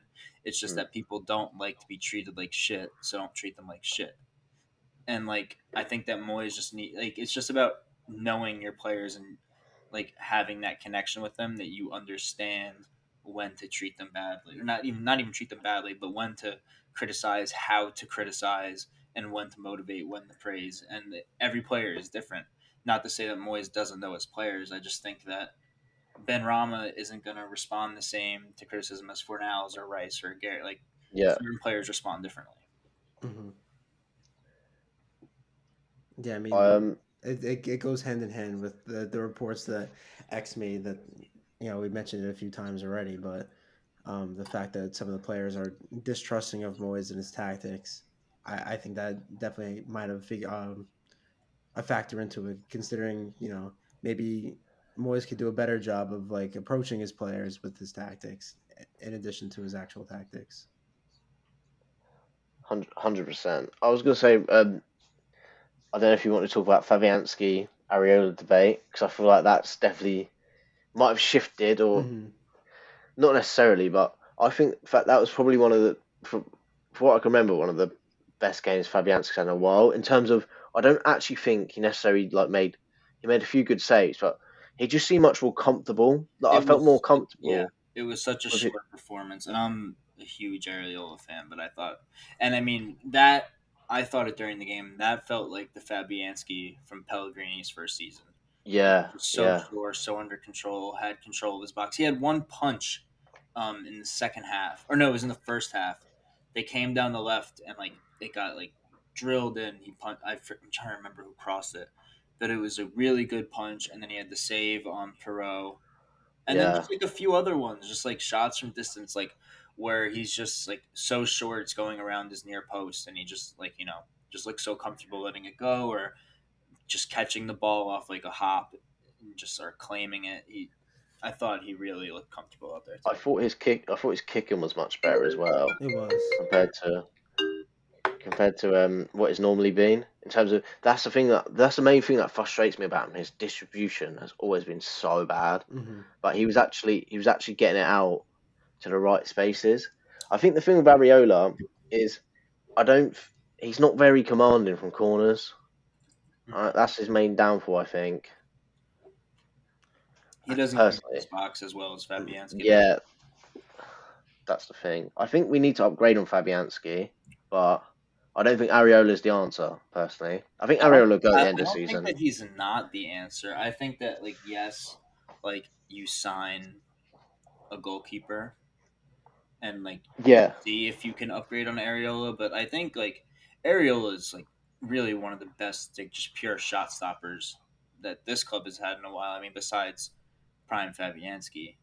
It's just that people don't like to be treated like shit, so don't treat them like shit. And, like, I think that Moyes just need, like, it's just about knowing your players and, like, having that connection with them that you understand when to treat them badly. Or not even treat them badly, but when to criticize, how to criticize, and when to motivate, when to praise. And every player is different. Not to say that Moyes doesn't know his players. I just think that Benrahma isn't going to respond the same to criticism as Fornals or Rice or Garrett. Like, certain players respond differently. Mm-hmm. Yeah, I mean, it goes hand in hand with the reports that X made that, you know, we mentioned it a few times already, but the fact that some of the players are distrusting of Moyes and his tactics, I think that definitely might have a factor into it, considering, you know, maybe Moyes could do a better job of, like, approaching his players with his tactics in addition to his actual tactics. 100%. I was going to say... I don't know if you want to talk about Fabianski, Areola debate, because I feel like that's definitely might have shifted, or not necessarily, but I think in fact that was probably one of the, for what I can remember, one of the best games Fabianski's had in a while. In terms of, I don't actually think he necessarily made a few good saves, but he just seemed much more comfortable. Like, I felt more comfortable. Yeah, it was such a short performance, and I'm a huge Areola fan, but I thought, and I mean that. I thought it during the game. That felt like the Fabianski from Pellegrini's first season. Yeah. Sure, so under control, had control of his box. He had one punch in the second half. Or no, it was in the first half. They came down the left and, like, it got, like, drilled in. He punched. I'm trying to remember who crossed it. But it was a really good punch, and then he had the save on Perreault. And then just, like, a few other ones, just, like, shots from distance, like, where he's just, like, so short it's going around his near post, and he just, like, you know, just looks so comfortable letting it go, or just catching the ball off, like, a hop and just claiming it. He, I thought he really looked comfortable out there. Too. I thought his kicking was much better as well. It was compared to what it's normally been in terms of that's the main thing that frustrates me about him. His distribution has always been so bad, but he was actually getting it out to the right spaces. I think the thing with Areola is he's not very commanding from corners. That's his main downfall, I think. He doesn't control his box as well as Fabianski. Yeah, that's the thing. I think we need to upgrade on Fabianski, but I don't think Areola's the answer, personally. I think Areola will go at the end of the season. I think that he's not the answer. I think that, you sign a goalkeeper and, see if you can upgrade on Areola. But I think, Areola is, really one of the best, just pure shot stoppers that this club has had in a while. I mean, besides Prime Fabianski.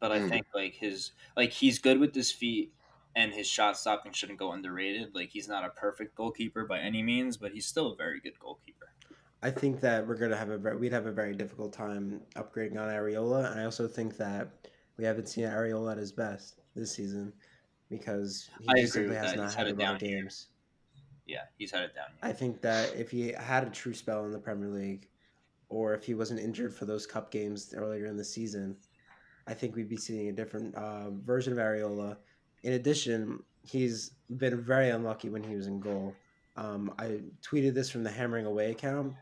But I think, he's good with his feet, and his shot stopping shouldn't go underrated. He's not a perfect goalkeeper by any means, but he's still a very good goalkeeper. I think that we'd have a very difficult time upgrading on Areola, and I also think that we haven't seen Areola at his best this season because he simply has not had the right games. Yeah, he's had it down. Yeah. I think that if he had a true spell in the Premier League, or if he wasn't injured for those cup games earlier in the season, I think we'd be seeing a different version of Areola. In addition, he's been very unlucky when he was in goal. I tweeted this from the Hammering Away account.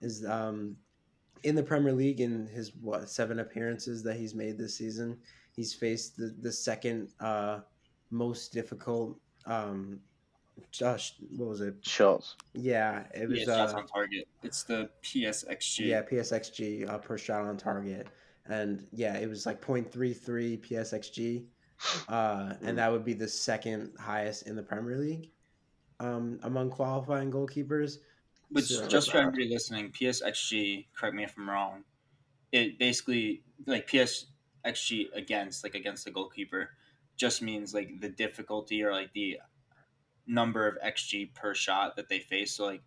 In the Premier League, in his 7 appearances that he's made this season, he's faced the second most difficult. What was it? Shots. Yeah, it was shots on target. It's the PSXG. Yeah, PSXG per shot on target, and it was 0.33 PSXG, and that would be the second highest in the Premier League, among qualifying goalkeepers. But so, just for everybody listening, PSXG. Correct me if I'm wrong. It basically PSXG against the goalkeeper just means the difficulty or the number of XG per shot that they face. So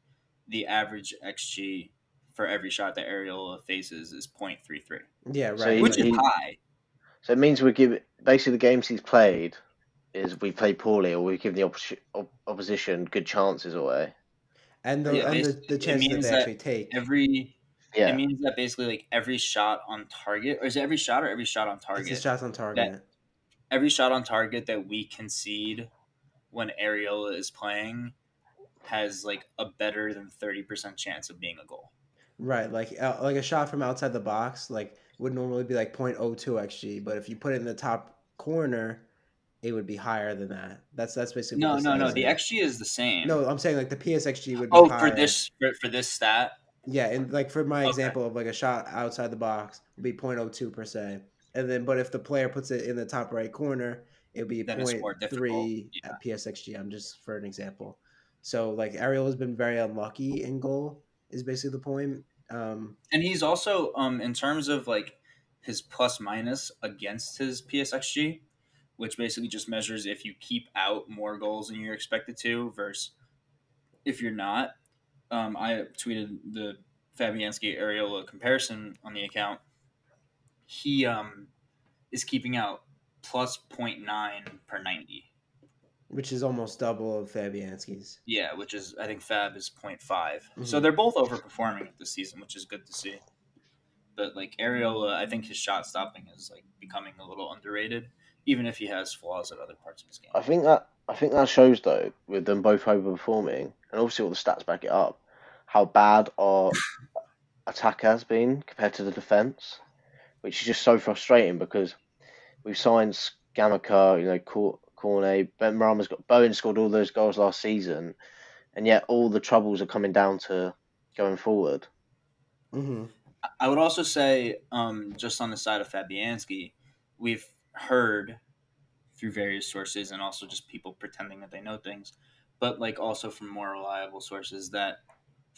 the average XG for every shot that Areola faces is 0.33. Yeah, right. So which is high. So it means we give basically the games he's played is we play poorly or we give the opposition good chances away. And the chances that they actually take. It means that basically every shot on target, or is it every shot or every shot on target? It's shots on target. Every shot on target that we concede when Areola is playing has a better than 30% chance of being a goal. Right, a shot from outside the box would normally be 0.02 XG, but if you put it in the top corner, it would be higher than that. That's basically no. The XG is the same. No, I'm saying the PSXG would be higher. for this stat. Yeah, and for my example of a shot outside the box would be 0.02 per se, and then but if the player puts it in the top right corner, it'd be 0.3 at PSXG. I'm just for an example. So Areola's been very unlucky in goal is basically the point. And he's also in terms of his plus minus against his PSXG, which basically just measures if you keep out more goals than you're expected to versus if you're not. I tweeted the Fabianski Areola comparison on the account. He is keeping out plus 0.9 per 90. Which is almost double of Fabianski's. Yeah, which is, I think Fab is 0.5. So they're both overperforming this season, which is good to see. But Areola, I think his shot stopping is becoming a little underrated, even if he has flaws at other parts of his game. I think that shows, though, with them both overperforming, and obviously all the stats back it up, how bad our attack has been compared to the defence, which is just so frustrating because we've signed Scamacca, Cornet, Ben Rama's got Bowen scored all those goals last season, and yet all the troubles are coming down to going forward. I would also say, just on the side of Fabianski, we've heard through various sources and also just people pretending that they know things, but also from more reliable sources that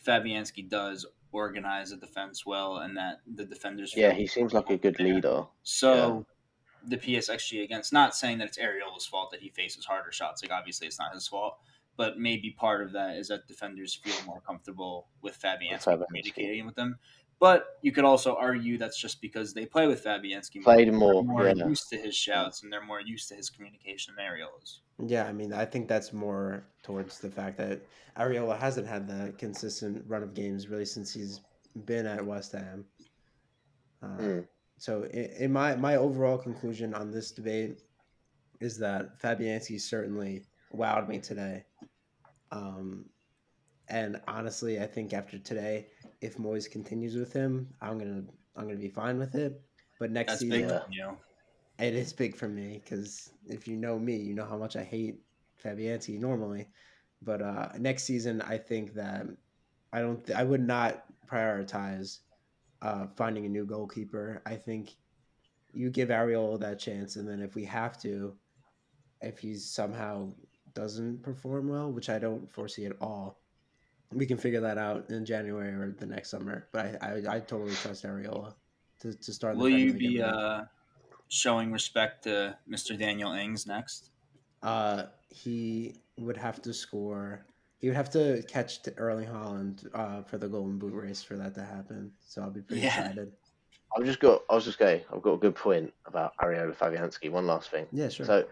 Fabianski does organize the defense well and that the defenders... Yeah, he seems like a good leader. So... Yeah. The PSXG against, not saying that it's Areola's fault that he faces harder shots. Obviously it's not his fault, but maybe part of that is that defenders feel more comfortable with Fabianski communicating with them. But you could also argue that's just because they play with Fabianski. They're more used to his shouts, and they're more used to his communication than Areola's. Yeah, I mean, I think that's more towards the fact that Areola hasn't had the consistent run of games really since he's been at West Ham. So in my overall conclusion on this debate is that Fabianski certainly wowed me today. And honestly, I think after today, if Moyes continues with him, I'm gonna be fine with it. But next season, it is big for me because if you know me, you know how much I hate Fabianski normally. But next season, I think that I would not prioritize finding a new goalkeeper. I think you give Areola that chance, and then if we have to, if he somehow doesn't perform well, which I don't foresee at all, we can figure that out in January or the next summer. But I totally trust Areola to start. Will you be showing respect to Mr. Daniel Ings next? He would have to score. He would have to catch Erling Haaland for the Golden Boot race for that to happen. So I'll be pretty excited. I've got a good point about Areola Fabianski. One last thing. Yeah, sure. So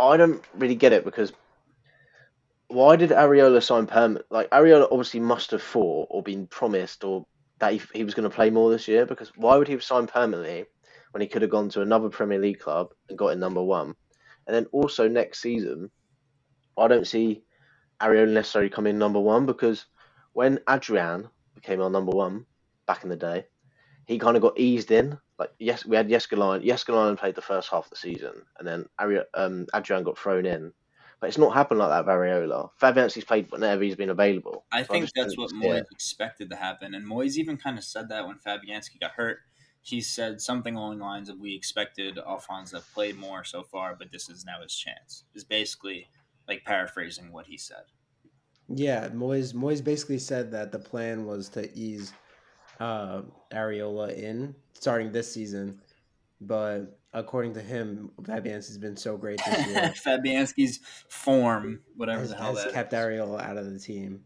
I don't really get it because. Why did Areola sign permanent? Like, Areola obviously must have thought or been promised or that he was going to play more this year, because why would he have signed permanently when he could have gone to another Premier League club and got in number one? And then also next season, I don't see Areola necessarily coming in number one, because when Adrian became our number one back in the day, he kind of got eased in. Like, yes, we had Jesperlein. Jesperlein played the first half of the season, and then Adrian got thrown in. But it's not happened like that with Areola. Fabianski's played whenever he's been available. I think that's what Moyes expected to happen. And Moyes even kind of said that when Fabianski got hurt. He said something along the lines of, we expected Alphonse to play more so far, but this is now his chance. It's basically like paraphrasing what he said. Yeah, Moyes basically said that the plan was to ease Areola in starting this season. But according to him, Fabianski's been so great this year. Fabianski's form, whatever the hell that is, has kept Areola out of the team.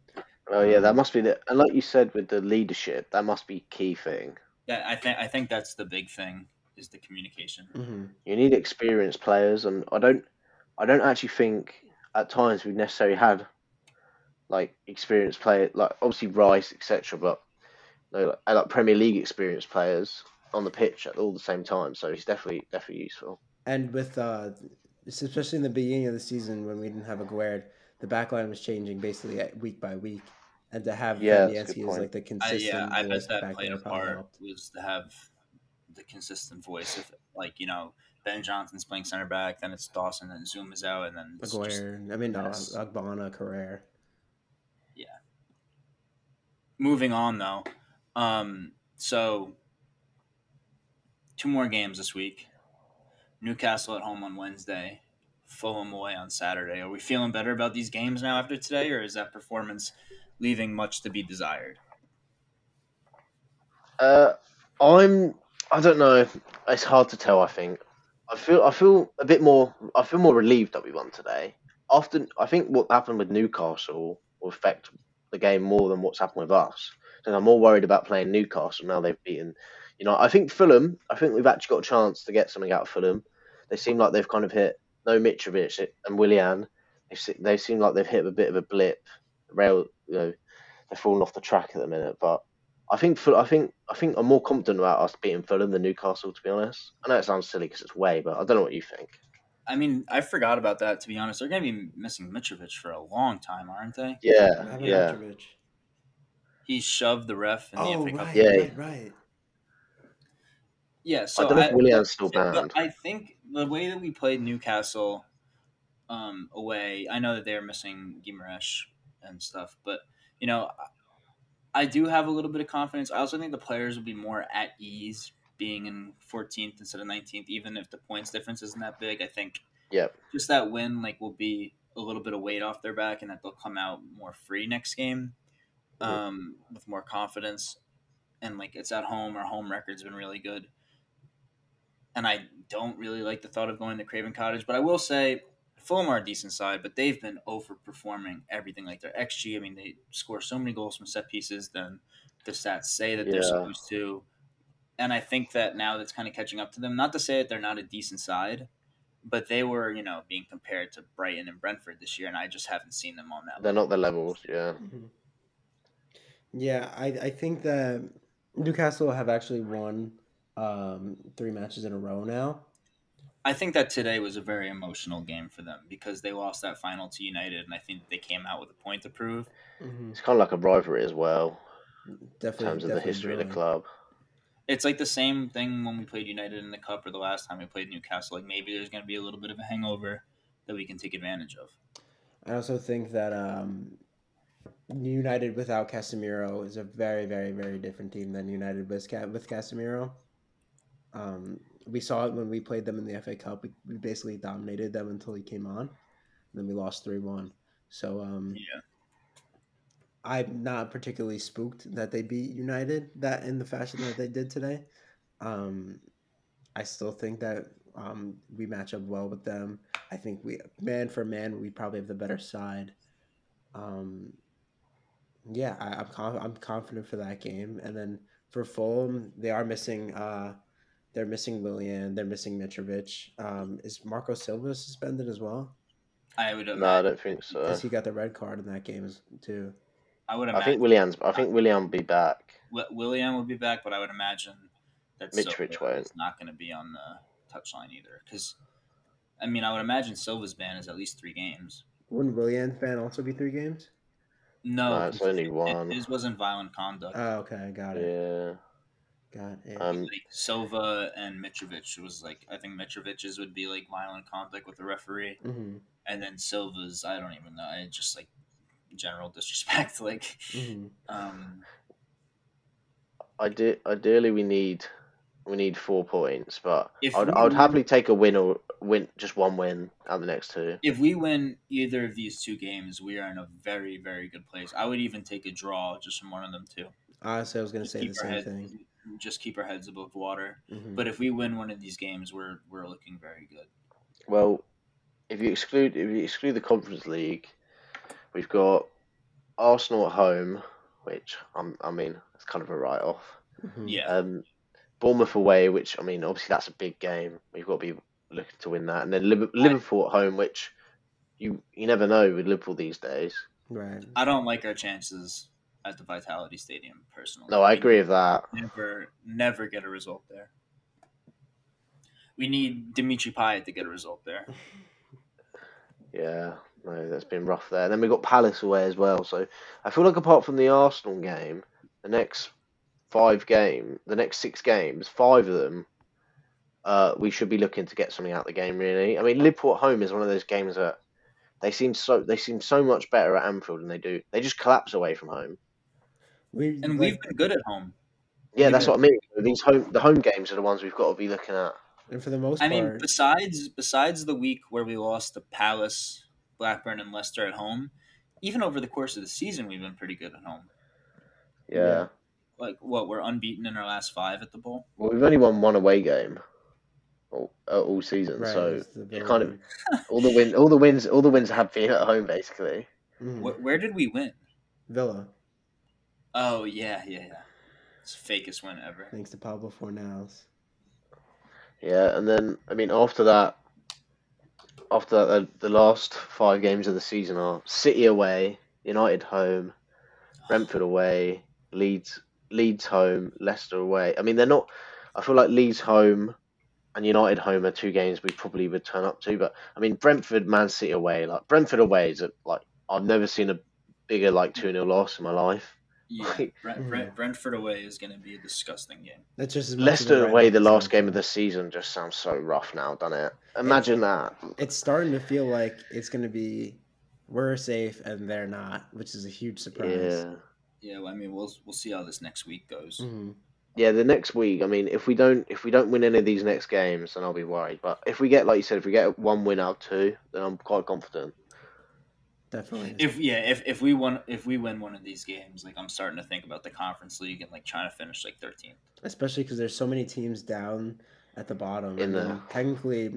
Oh, yeah, that must be the – and like you said with the leadership, that must be key thing. Yeah, I think that's the big thing is the communication. Mm-hmm. You need experienced players, and I don't actually think at times we've necessarily had, like, experienced players. Like, obviously Rice, etc., but like Premier League experienced players – on the pitch at all the same time, so he's definitely useful. And with especially in the beginning of the season when we didn't have Aguerd, the back line was changing basically week by week, and to have Fabianski is like the consistent. I bet that played a part was to have the consistent voice. If Ben Johnson's playing center back, then it's Dawson, then Zouma is out, and then it's Aguerd. Agbana, Carrere. Yeah. Moving on though, so. 2 more games this week. Newcastle at home on Wednesday. Fulham away on Saturday. Are we feeling better about these games now after today, or is that performance leaving much to be desired? I don't know. It's hard to tell, I think. I feel more relieved that we won today. I think what happened with Newcastle will affect the game more than what's happened with us. And I'm more worried about playing Newcastle now they've beaten. I think we've actually got a chance to get something out of Fulham. They seem like they've kind of hit no Mitrović and Willian. They seem like they've hit a bit of a blip. They're falling off the track at the minute. But I think I'm more confident about us beating Fulham than Newcastle, to be honest. I know it sounds silly because it's way, but I don't know what you think. I mean, I forgot about that, to be honest. They're going to be missing Mitrović for a long time, aren't they? Yeah. Mitrović. He shoved the ref in the FA Cup. Right. Yeah, so I don't know if Willian's still banned. I think the way that we played Newcastle away, I know that they're missing Guimaraes and stuff, but I do have a little bit of confidence. I also think the players will be more at ease being in 14th instead of 19th, even if the points difference isn't that big. I think just that win will be a little bit of weight off their back, and that they'll come out more free next game with more confidence. And it's at home. Our home record's been really good. And I don't really like the thought of going to Craven Cottage. But I will say, Fulham are a decent side, but they've been overperforming everything. Their XG, they score so many goals from set pieces. Then the stats say that they're supposed to. And I think that now that's kind of catching up to them. Not to say that they're not a decent side, but they were, you know, being compared to Brighton and Brentford this year, and I just haven't seen them on that level. They're not the levels, Mm-hmm. Yeah, I think that Newcastle have actually won 3 matches in a row now. I think that today was a very emotional game for them because they lost that final to United, and I think they came out with a point to prove. Mm-hmm. It's kind of like a rivalry as well, in terms of the history of the club. It's like the same thing when we played United in the Cup or the last time we played Newcastle. Like maybe there's going to be a little bit of a hangover that we can take advantage of. I also think that United without Casemiro is a very, very, very different team than United with Casemiro. We saw it when we played them in the FA Cup. We basically dominated them until he came on. Then we lost 3-1. So I'm not particularly spooked that they beat United that in the fashion that they did today. I still think that we match up well with them. I think we, man for man, we probably have the better side. I'm confident for that game. And then for Fulham, they are missing. They're missing Willian. They're missing Mitrović. Is Marco Silva suspended as well? I don't think so. Because he got the red card in that game too. I think Willian will be back. Willian will be back, but I would imagine that Mitrović is not going to be on the touchline either. Because, I mean, I would imagine Silva's ban is at least 3 games. Wouldn't Willian's ban also be 3 games? No, it's only 1. This wasn't violent conduct. Oh, okay, got it. Yeah. God, Silva and Mitrović was like, I think Mitrovic's would be like violent contact with the referee, mm-hmm. and then Silva's, I don't even know, I just like general disrespect. Like, mm-hmm. Ideally we need 4 points, but I would happily take a win or win just 1 win out of the next 2. If we win either of these 2 games, we are in a very, very good place. I would even take a draw just from one of them too. Honestly, I was going to say the same thing. Just keep our heads above water. Mm-hmm. But if we win one of these games, we're looking very good. Well, if you exclude the Conference League, we've got Arsenal at home, which it's kind of a write off. Mm-hmm. Yeah. Bournemouth away, which obviously that's a big game. We've got to be looking to win that, and then Liverpool at home, which you never know with Liverpool these days. Right. I don't like our chances at the Vitality Stadium, personally. No, I agree with that. Never get a result there. We need Dimitri Payet to get a result there. Yeah, no, that's been rough there. And then we got Palace away as well. So I feel like apart from the Arsenal game, the next 6 games, 5 of them, we should be looking to get something out of the game. Really, Liverpool at home is one of those games that they seem so much better at Anfield than they do. They just collapse away from home. We've been good at home. Yeah, that's what I mean. The home games are the ones we've got to be looking at. And for the most part, besides the week where we lost to Palace, Blackburn, and Leicester at home, even over the course of the season, we've been pretty good at home. Yeah. Like, what, we're unbeaten in our last 5 at the Bowl? Well, we've only won 1 away game all season, right, so kind of all the wins have been at home basically. Where did we win? Villa. Oh yeah. It's the fakest win ever. Thanks to Pablo Fornals. Yeah, and then after that, the last 5 games of the season are City away, United home, Brentford away, Leeds home, Leicester away. They're not. I feel like Leeds home and United home are 2 games we probably would turn up to, but Brentford, Man City away. Like Brentford away is I've never seen a bigger 2-0 loss in my life. Yeah, Brentford away is going to be a disgusting game. That's just Leicester away. The last game of the season just sounds so rough now, doesn't it? Imagine that. It's starting to feel like it's going to be we're safe and they're not, which is a huge surprise. Yeah. Yeah. Well, we'll see how this next week goes. Mm-hmm. Yeah, the next week, if we don't win any of these next games, then I'll be worried. But if we get, like you said, 1 win out of 2, then I'm quite confident. Definitely. If we win one of these games, I'm starting to think about the Conference League and trying to finish 13th. Especially because there's so many teams down at the bottom. Technically,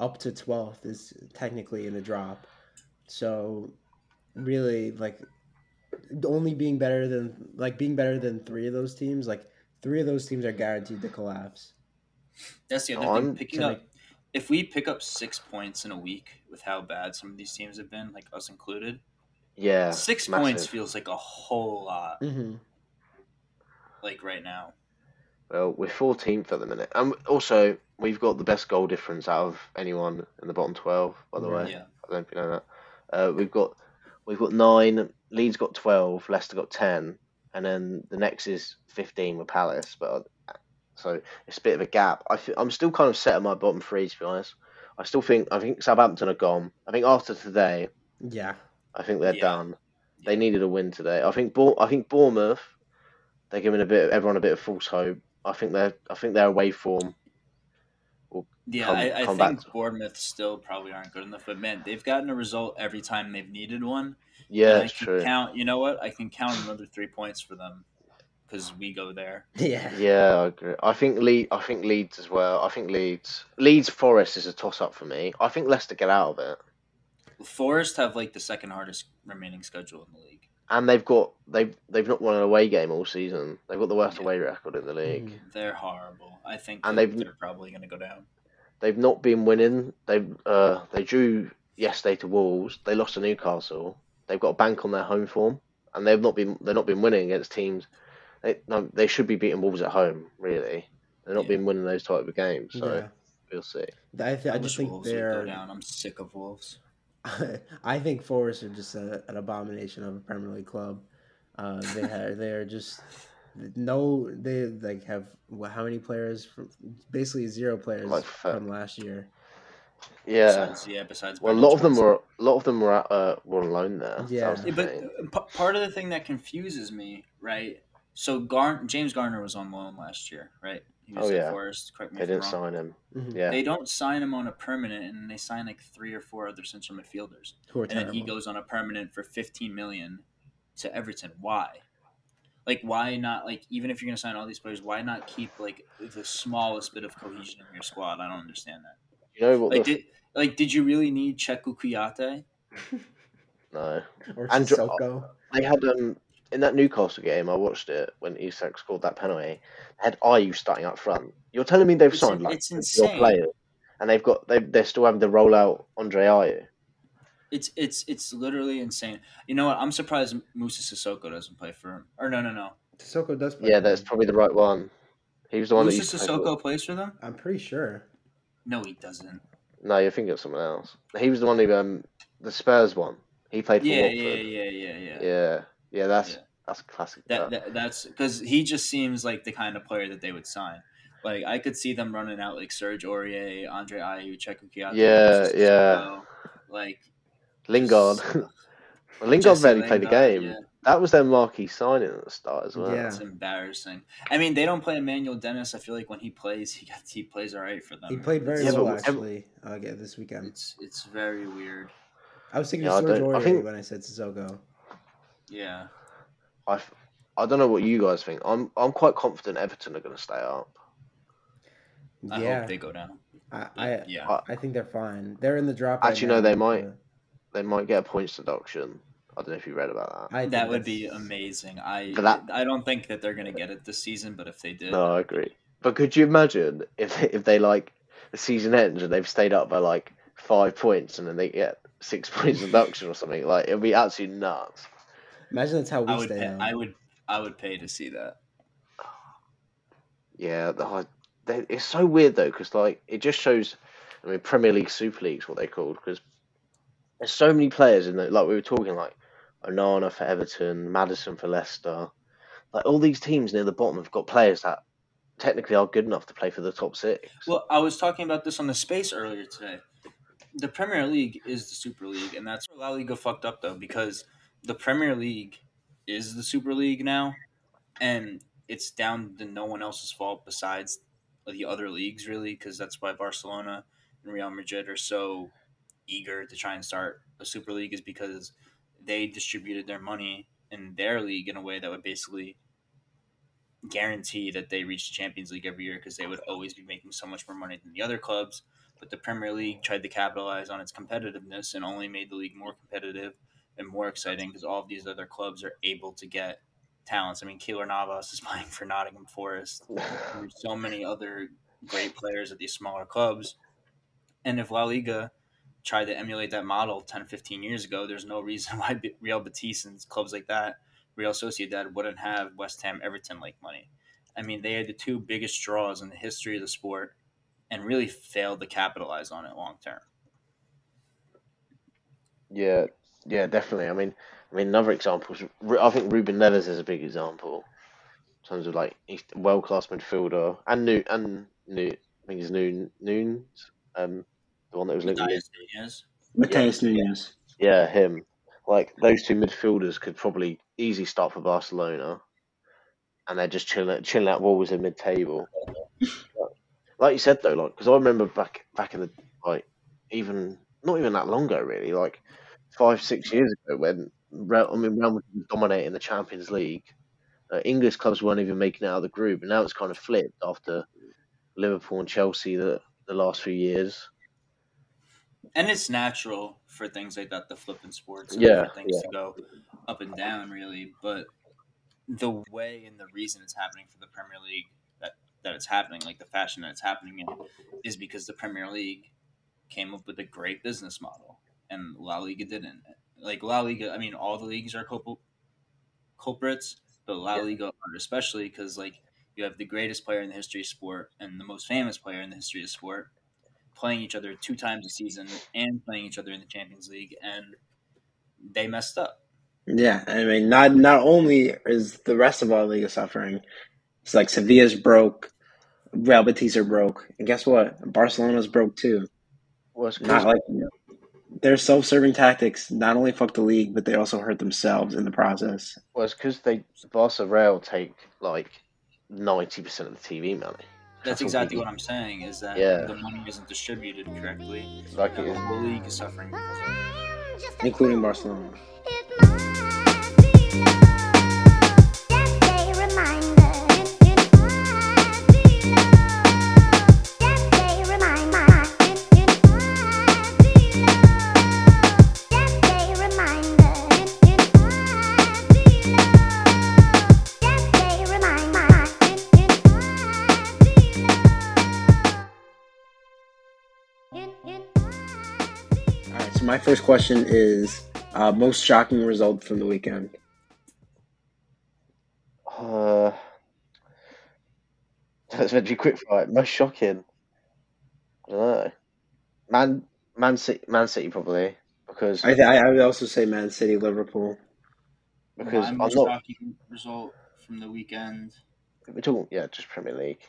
up to 12th is technically in the drop. So really, only being better than three of those teams, like three of those teams are guaranteed to collapse. That's the other thing. If we pick up 6 points in a week with how bad some of these teams have been, like us included, yeah, 6 points feels like a whole lot. Mm-hmm. Like right now. Well, we're 14th at the minute, and also we've got the best goal difference out of anyone in the bottom 12. By the way, I don't know that. We've got 9. Leeds got 12. Leicester got 10, and then the next is 15 with Palace. But so it's a bit of a gap. I'm still kind of set at my bottom three, to be honest. I think Southampton are gone. I think after today, I think they're done. Yeah. They needed a win today. I think Bournemouth. They're giving everyone a bit of false hope. I think their away form will come back. Bournemouth still probably aren't good enough, but man, they've gotten a result every time they've needed one. Yeah, that's true. I can count another 3 points for them because we go there. Yeah, I agree. I think Leeds as well. I think Leeds Forest is a toss up for me. I think Leicester get out of it. Well, Forest have the second hardest remaining schedule in the league. And they've not won an away game all season. They've got the worst away record in the league. They're horrible. I think they're probably going to go down. They've not been winning. They drew yesterday to Wolves. They lost to Newcastle. They've got a bank on their home form, and they've not been winning against teams. They should be beating Wolves at home. Really, they're not been winning those type of games. So we'll see. I just think Wolves go down. I'm sick of Wolves. I think Forest are just an abomination of a Premier League club. They are just have how many players? Basically 0 players from last year. Yeah, besides well, a lot of them were on loan there. Yeah, but part of the thing that confuses me, right? So James Garner was on loan last year, right? He was at Forest. They didn't sign him. Mm-hmm. Yeah. They don't sign him on a permanent, and they sign 3 or 4 other central midfielders. Then he goes on a permanent for $15 million to Everton. Why? Why not? Even if you're going to sign all these players, why not keep the smallest bit of cohesion in your squad? I don't understand that. You know what? Did you really need Cheku Kouyaté? No. Or Sissoko. They had in that Newcastle game, I watched it when Isak scored that penalty. Had Ayew starting up front. You're telling me they've signed your players, and they're still having to roll out Andre Ayew. It's literally insane. You know what? I'm surprised Moussa Sissoko doesn't play for him. Or no, Sissoko does play. Yeah, that's probably the right one. He was the one. Moussa Sissoko plays for them. I'm pretty sure. No, he doesn't. No, you're thinking of someone else. He was the one who the Spurs one. He played for Watford. Yeah. Yeah, that's classic. That's because he just seems like the kind of player that they would sign. I could see them running out Serge Aurier, Andre Ayew, Cheku Kouyaté. Yeah. Lingard. Lingard barely played a game. Yeah. That was their marquee signing at the start as well. Yeah, it's embarrassing. I mean, they don't play Emmanuel Dennis. I feel like when he plays, he plays all right for them. He played very well actually. This weekend. It's very weird. I was thinking of Serge Aurier when I said Sissoko. Yeah, I don't know what you guys think. I'm quite confident Everton are going to stay up. I hope they go down. I think they're fine. They're in the drop. Actually, no, they might get a points deduction. I don't know if you read about that. That would be amazing. I don't think that they're going to get it this season, but if they did, no, I agree. But could you imagine if they the season ends and they've stayed up by 5 points and then they get 6 points deduction or something? It'd be absolutely nuts. Imagine that's how we stay down. I would pay to see that. Yeah, it's so weird though, because it just shows. I mean, Premier League, Super League's what they're called, because there's so many players in there. We were talking, Onana for Everton, Maddison for Leicester. All these teams near the bottom have got players that technically are good enough to play for the top 6. Well, I was talking about this on the space earlier today. The Premier League is the Super League, and that's where La Liga fucked up though, because the Premier League is the Super League now, and it's down to no one else's fault besides the other leagues, really, because that's why Barcelona and Real Madrid are so eager to try and start a Super League, is because they distributed their money in their league in a way that would basically guarantee that they reached the Champions League every year, because they would always be making so much more money than the other clubs. But the Premier League tried to capitalize on its competitiveness and only made the league more competitive. and more exciting because all of these other clubs are able to get talents. I mean, Keylor Navas is playing for Nottingham Forest. There's so many other great players at these smaller clubs. And if La Liga tried to emulate that model 10, 15 years ago, there's no reason why Real Betis and clubs like that, Real Sociedad, wouldn't have West Ham, Everton like money. I mean, they are the two biggest draws in the history of the sport and really failed to capitalize on it long term. Yeah, definitely. I mean, another example, I think Ruben Neves is a big example in terms of like world class midfielder and new. I think it's Nunes, the one that was linked with Matheus Nunes. Yeah, him. Like those two midfielders could probably easily start for Barcelona, and they're just chilling out Wolves in mid-table. Like you said though, like because I remember back in the like even not even that long ago really, like 5-6 years ago when Real Madrid was dominating the Champions League, English clubs weren't even making it out of the group, and now it's kind of flipped after Liverpool and Chelsea the last few years. And it's natural for things like that to flip in sports, to go up and down, really. But the way and the reason it's happening for the Premier League that it's happening, like the fashion that it's happening in, is because the Premier League came up with a great business model, and La Liga didn't. Like La Liga, I mean, all the leagues are culprits, but La Liga especially, because like you have the greatest player in the history of sport and the most famous player in the history of sport playing each other 2 times a season and playing each other in the Champions League, and they messed up. Yeah, I mean, not only is the rest of our league suffering, it's like Sevilla's broke, Real Betis are broke, and guess what? Barcelona's broke too. Well, not like their self-serving tactics not only fuck the league, but they also hurt themselves in the process. Well, it's because Barca Real take like 90% of the TV money. That's exactly what I'm saying, is that the money isn't distributed correctly. Like the whole league is suffering because of it. Including Barcelona. My first question is most shocking result from the weekend. That's meant to be quick fire. Most shocking. I don't know. Man City probably, because I would also say Man City, Liverpool. Because shocking result from the weekend. We're talking just Premier League.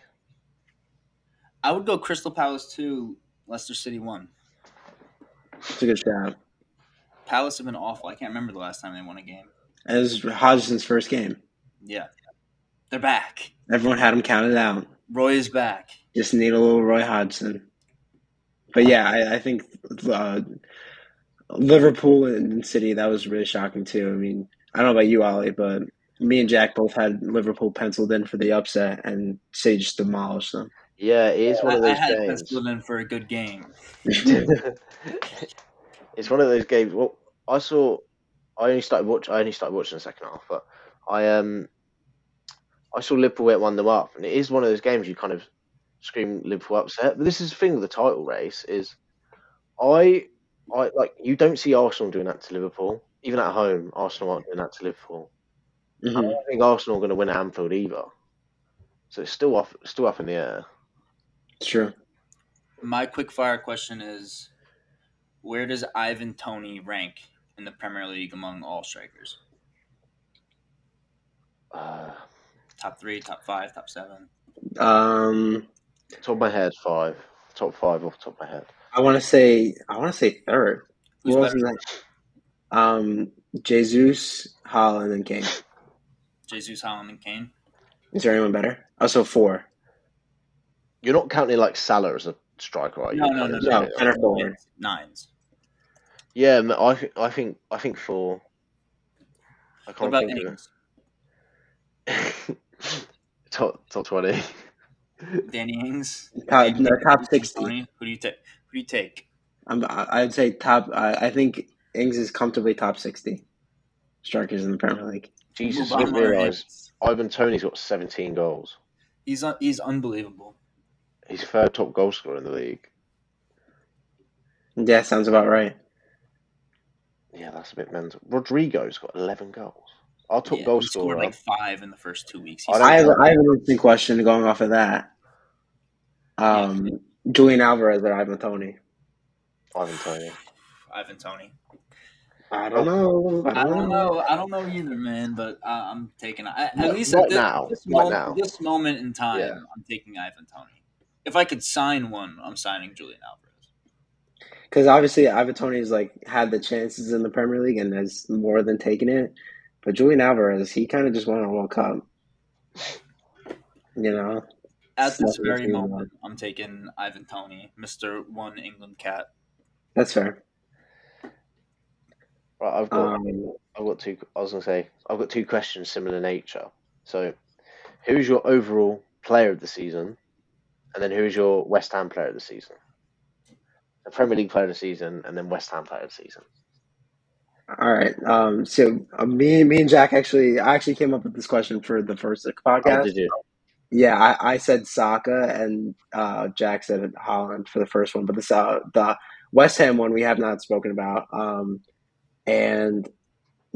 I would go Crystal Palace 2, Leicester City 1. It's a good shout. Palace have been awful. I can't remember the last time they won a game. It was Hodgson's first game. Yeah. They're back. Everyone had him counted out. Roy is back. Just need a little Roy Hodgson. But yeah, I think Liverpool and City, that was really shocking too. I mean, I don't know about you, Ollie, but me and Jack both had Liverpool penciled in for the upset, and City just demolished them. Yeah, it is one of those games. I had penciled in for a good game. It's one of those games. Well, I only started watching the second half, but I saw Liverpool at 1-0 up, and it is one of those games you kind of scream Liverpool upset. But this is the thing with the title race is, I like you don't see Arsenal doing that to Liverpool. Even at home, Arsenal aren't doing that to Liverpool. Mm-hmm. I don't think Arsenal are going to win at Anfield either. So it's still up in the air. Sure. My quick fire question is, where does Ivan Toney rank in the Premier League among all strikers? Top 3, top 5, top 7. Top of my head, 5. Top 5 off the top of my head. I want to say 3rd. Who's better? Jesus, Haaland, and Kane. Jesus, Haaland, and Kane. Is there anyone better? Also 4. You're not counting like Salah as a striker, are you? No. Center forward. 9s. Yeah, I think 4. I can't think of it. top 20. Danny Ings. Top 60. Who do you take? I'd say top. I think Ings is comfortably top 60 strikers in the Premier League. Jesus, I didn't realize Ivan Toney's got 17 goals. He's unbelievable. He's third top goal scorer in the league. Yeah, sounds about right. Yeah, that's a bit mental. Rodrigo's got 11 goals. Our top goal scorer. He scored like 5 in the first 2 weeks. I have an interesting question going off of that. Julian Alvarez or Ivan Toney? Ivan Toney. I don't know. I don't know either, man. But I'm taking at least at this moment in time. Yeah. I'm taking Ivan Toney. If I could sign one, I'm signing Julian Alvarez. Because obviously Ivan Toney's had the chances in the Premier League and has more than taken it. But Julian Alvarez, he kind of just won a World Cup. You know. At this very moment, I'm taking Ivan Toney, Mr. One England Cat. That's fair. Right, I've got two questions similar in nature. So, who's your overall player of the season, and then who's your West Ham player of the season? The Premier League player of the season, and then West Ham player of the season. All right. So me and Jack actually came up with this question for the first podcast. Oh, did you? Yeah, I said Saka, and Jack said Haaland for the first one, but the West Ham one we have not spoken about. And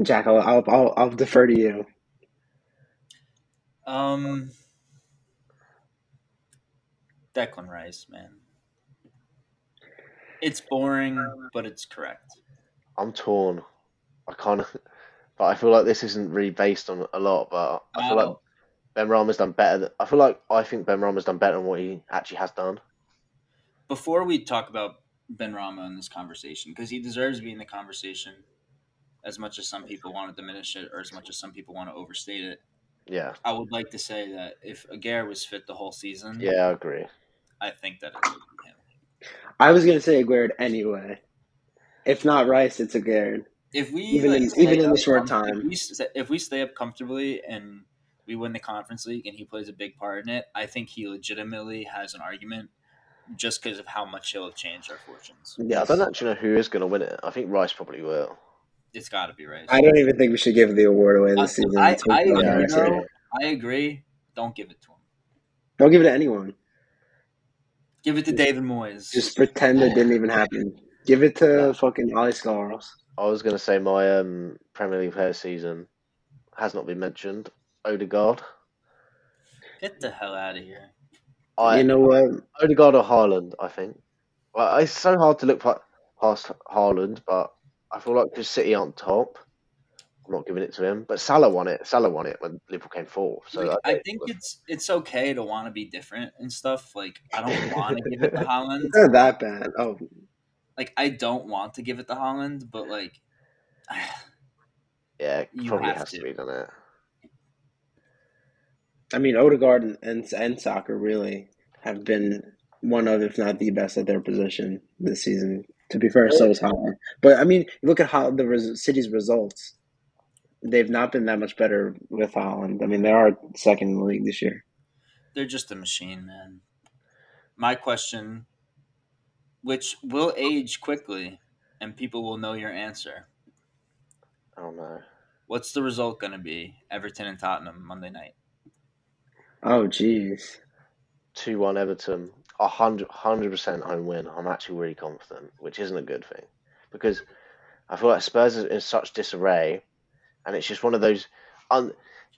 Jack, I'll defer to you. Declan Rice, man. It's boring, but it's correct. I'm torn. But I feel like this isn't really based on a lot. But I feel like Benrahma's done better. I think Benrahma's done better than what he actually has done. Before we talk about Benrahma in this conversation, because he deserves to be in the conversation, as much as some people want to diminish it or as much as some people want to overstate it. Yeah, I would like to say that if Aguerd was fit the whole season, yeah, I agree. I think that it would be him. I was gonna say Aguerd anyway. If not Rice, it's Aguerd. If we even in the short time, if we stay up comfortably and we win the Conference League and he plays a big part in it, I think he legitimately has an argument. Just because of how much he'll have changed our fortunes. Yeah, I don't actually know who is going to win it. I think Rice probably will. It's got to be Rice. I don't even think we should give the award away this season. I agree. Don't give it to him. Don't give it to anyone. Give it to David Moyes. Just pretend it didn't even happen. Give it to fucking Ollie Scarls. I was going to say my Premier League player season has not been mentioned. Odegaard. Get the hell out of here. You know what? Odegaard or Haaland, I think. Well, it's so hard to look past Haaland, but I feel like because City aren't top, I'm not giving it to him. But Salah won it. When Liverpool came fourth. So I think it's okay to want to be different and stuff. Like, I don't want to give it to Haaland. It's not that bad. Oh, I don't want to give it to Haaland, but yeah, it probably has to be done it. I mean, Odegaard and Saka really have been one of, if not the best, at their position this season. To be fair, so is Haaland. But, I mean, look at how the City's results. They've not been that much better with Haaland. I mean, they are second in the league this year. They're just a machine, man. My question, which will age quickly, and people will know your answer. Oh, no. What's the result going to be? Everton and Tottenham Monday night. Oh, jeez. 2-1 Everton. 100% home win. I'm actually really confident, which isn't a good thing. Because I feel like Spurs is in such disarray, and it's just one of those...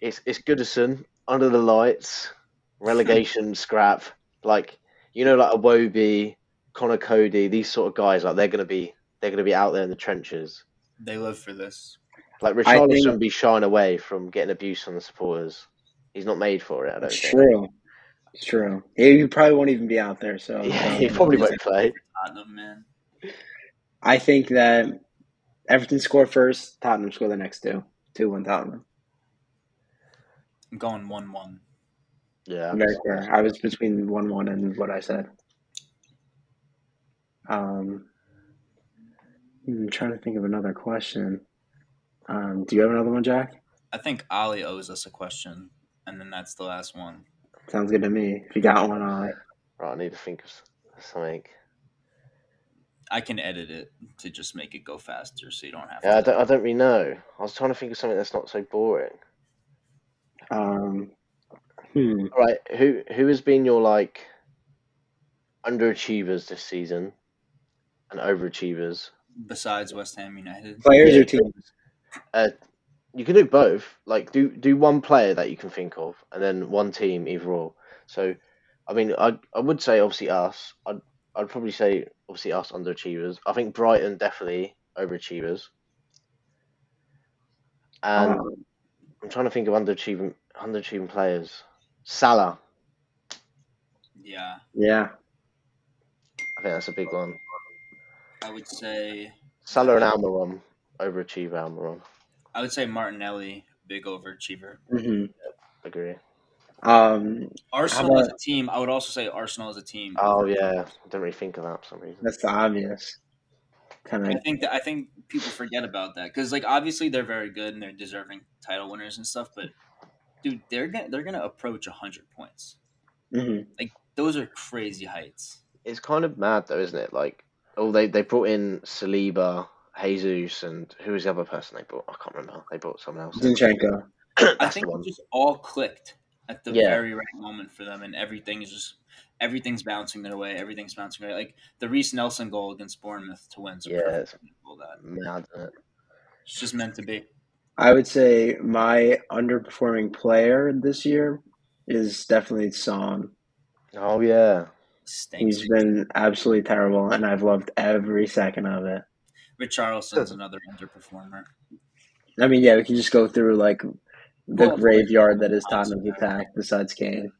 It's Goodison, under the lights, relegation scrap. A Iwobi, Connor Cody, these sort of guys, they're going to be out there in the trenches. They live for this. Richarlison shouldn't be shying away from getting abuse from the supporters. He's not made for it, I don't think. It's true. He probably won't even be out there. So yeah, he probably won't play. Tottenham, man. I think that Everton score first, Tottenham score the next two. 2-1 Tottenham. I'm going 1-1. Yeah. Very fair. I was between 1-1 and what I said. I'm trying to think of another question. Do you have another one, Jack? I think Ollie owes us a question. And then that's the last one. Sounds good to me. If you got one, Ollie. Right, I need to think of something. I can edit it to just make it go faster, so you don't have to. I don't really know. I was trying to think of something that's not so boring. All right, who has been your like underachievers this season and overachievers besides West Ham United? Players or teams? You can do both. Like do one player that you can think of, and then one team, either or. So, I mean, I would say obviously us. I'd probably say, obviously, us underachievers. I think Brighton definitely overachievers. And I'm trying to think of underachieving players. Salah. Yeah. Yeah. I think that's a big one. I would say... Salah and Almiron. Overachiever Almiron. I would say Martinelli, big overachiever. Mm-hmm. Yep, agree. Arsenal as a team, I would also say Arsenal as a team. Oh yeah, I didn't really think of that for some reason. That's the obvious. I think people forget about that because, like, obviously they're very good and they're deserving title winners and stuff. But dude, they're gonna approach 100 points. Mm-hmm. Like those are crazy heights. It's kind of mad though, isn't it? Like, oh, they brought in Saliba, Jesus, and who was the other person they brought? I can't remember. They brought someone else. Zinchenko. I think it just all clicked at the very right moment for them, and everything's bouncing their way. Everything's bouncing right. Like the Reiss Nelson goal against Bournemouth to win. It's just meant to be. I would say my underperforming player this year is definitely Son. Oh yeah, he's been absolutely terrible, and I've loved every second of it. Richarlison's another underperformer. I mean, yeah, we can just go through like the graveyard that is Tottenham's attack besides Kane.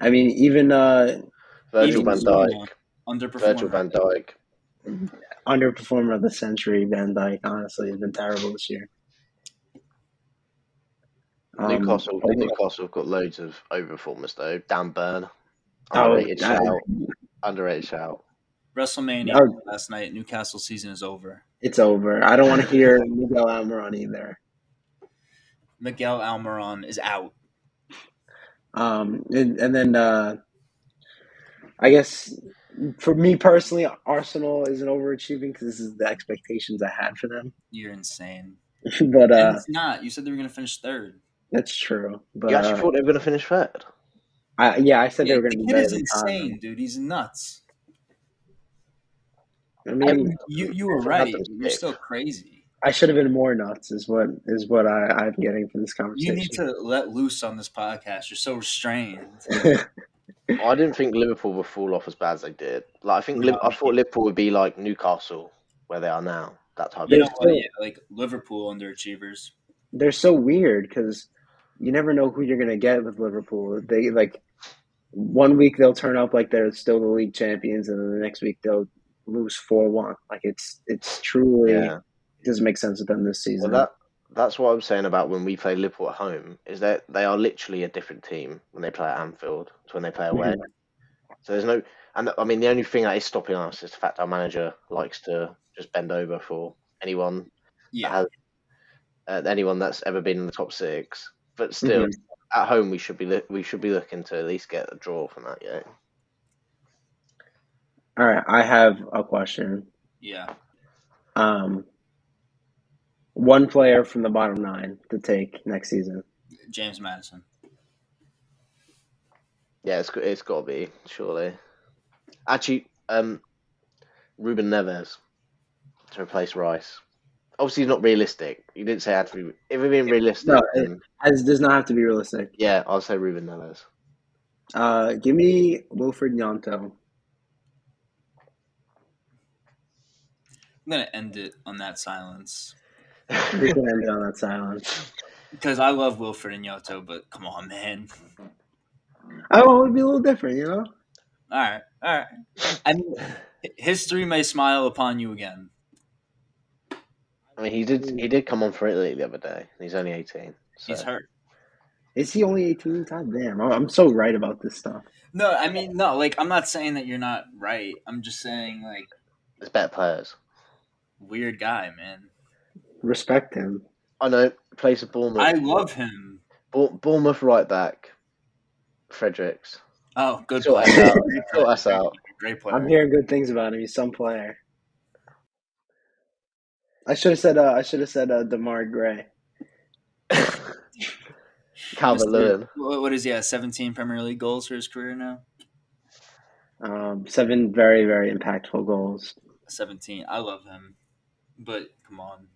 I mean, Virgil van Dijk. Underperformer of the century, Van Dijk, honestly, has been terrible this year. Newcastle have got loads of overperformers, though. Dan Burn, underrated shout. WrestleMania last night, Newcastle season is over. It's over. I don't want to hear Miguel Almiron either. Miguel Almiron is out. And then I guess for me personally, Arsenal isn't overachieving because this is the expectations I had for them. You're insane. But and it's not. You said they were going to finish third. That's true. But you actually thought they were going to finish third. I said they were going to be better. It is insane, dude. He's nuts. I mean, you were right. You're still crazy. I should have been more nuts is what I'm getting from this conversation. You need to let loose on this podcast. You're so restrained. I didn't think Liverpool would fall off as bad as they did. Like I thought Liverpool would be like Newcastle, where they are now. That type of thing. Like Liverpool underachievers. They're so weird because you never know who you're gonna get with Liverpool. They like 1 week they'll turn up like they're still the league champions, and then the next week they'll lose 4-1. Like it's truly. Yeah. Doesn't make sense with them this season. Well, that's what I'm saying about when we play Liverpool at home is that they are literally a different team when they play at Anfield to when they play away. Mm-hmm. So there's no, and I mean the only thing that is stopping us is the fact our manager likes to just bend over for anyone. Yeah. Anyone that's ever been in the top six, but still mm-hmm. at home we should be looking to at least get a draw from that. Yeah. All right, I have a question. Yeah. One player from the bottom nine to take next season. James Maddison. Yeah, it's got to be, surely. Actually, Ruben Neves to replace Rice. Obviously, he's not realistic. You didn't say it had to be. If it being realistic. No, it does not have to be realistic. Yeah, I'll say Ruben Neves. Give me Wilfried Gnonto. I'm going to end it on that silence. We can end it on that silence. Because I love Wilfried Gnonto, but come on, man. I would be a little different, you know? All right. I mean, history may smile upon you again. I mean, he did come on for Italy the other day. He's only 18. So. He's hurt. Is he only 18? God damn, I'm so right about this stuff. No, I mean, like, I'm not saying that you're not right. I'm just saying, like... There's better players. Weird guy, man. Respect him. I know. Plays at Bournemouth. I love him. Bournemouth right back. Fredericks. Oh, good. Sort us out. Great player. I'm hearing good things about him. He's some player. I should have said DeMar Gray. Calvert-Lewin. What is he at? 17 Premier League goals for his career now. 7 very, very impactful goals. 17. I love him, but come on.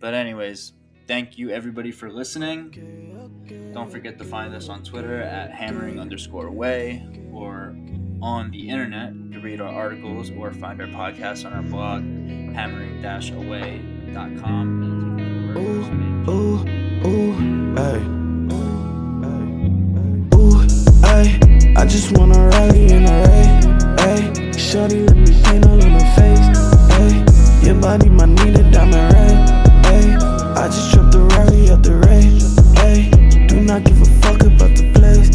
But anyways, thank you everybody for listening. Don't forget to find us on Twitter at hammering_away or on the internet to read our articles or find our podcast on our blog, hammering-away.com. I just wanna ride in a ray, ayy. Shawty let me paint all in her face, ayy. Your body might need a diamond ring, ayy. I just dropped the Rari out the ray, ayy. Do not give a fuck about the place,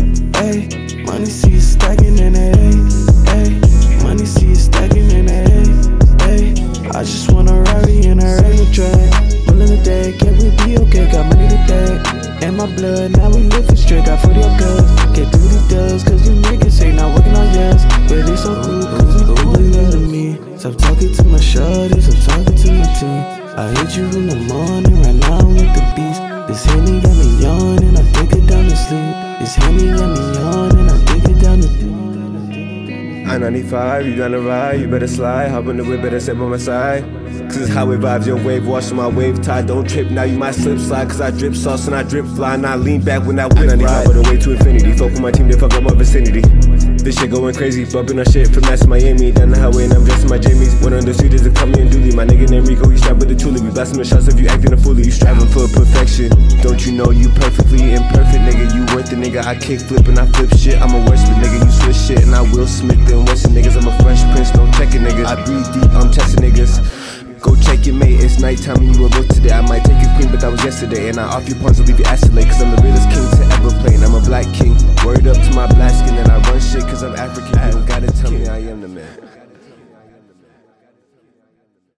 ayy. Money see you stacking in it, ayy. Money see you stacking in it, ayy. I just wanna Rari in a ray, train. Pulling the day, can we be okay? Got money today. In my blood, now we looking straight, got 40 up guns. Get through the dubs, cause you niggas ain't not working on yours. Really so cool, cause we doing it to me. Stop talking to my shorties, I'm talking to my team. I hit you in the morning, right now I'm with the beast. This Henny got me yawning, I think it down to sleep. This Henny got me yawning, I think it down to sleep. I-95, you down the ride, you better slide. Hop in the whip, better step on my side. Cause it's how it vibes, your wave washing my wave tide. Don't trip, now you might slip slide. Cause I drip sauce and I drip fly. And I lean back when I win. I need all the way to infinity. Fuck with my team, they fuck up my vicinity. This shit going crazy, bumping our shit from that's Miami. Down the highway and I'm dressing my jammies. One on the street is a commie and dually. My nigga named Rico, he strapped with a toolie. We blasting the shots if you acting a foolie. You striving for perfection. Don't you know you perfectly imperfect, nigga? You worth it, nigga. I kick flip and I flip shit. I'm a wordsmith, nigga. You switch shit and I Will Smith and Wesson, niggas. I'm a Fresh Prince, don't check it, niggas. I breathe deep, I'm testing niggas. Go check your mate, it's nighttime and you will go today. I might take your queen, but that was yesterday. And I off your pawns and leave your ass to lay. Cause I'm the realest king to ever play. And I'm a black king, word up to my black skin. And I run shit cause I'm African. You don't gotta tell me I am the man.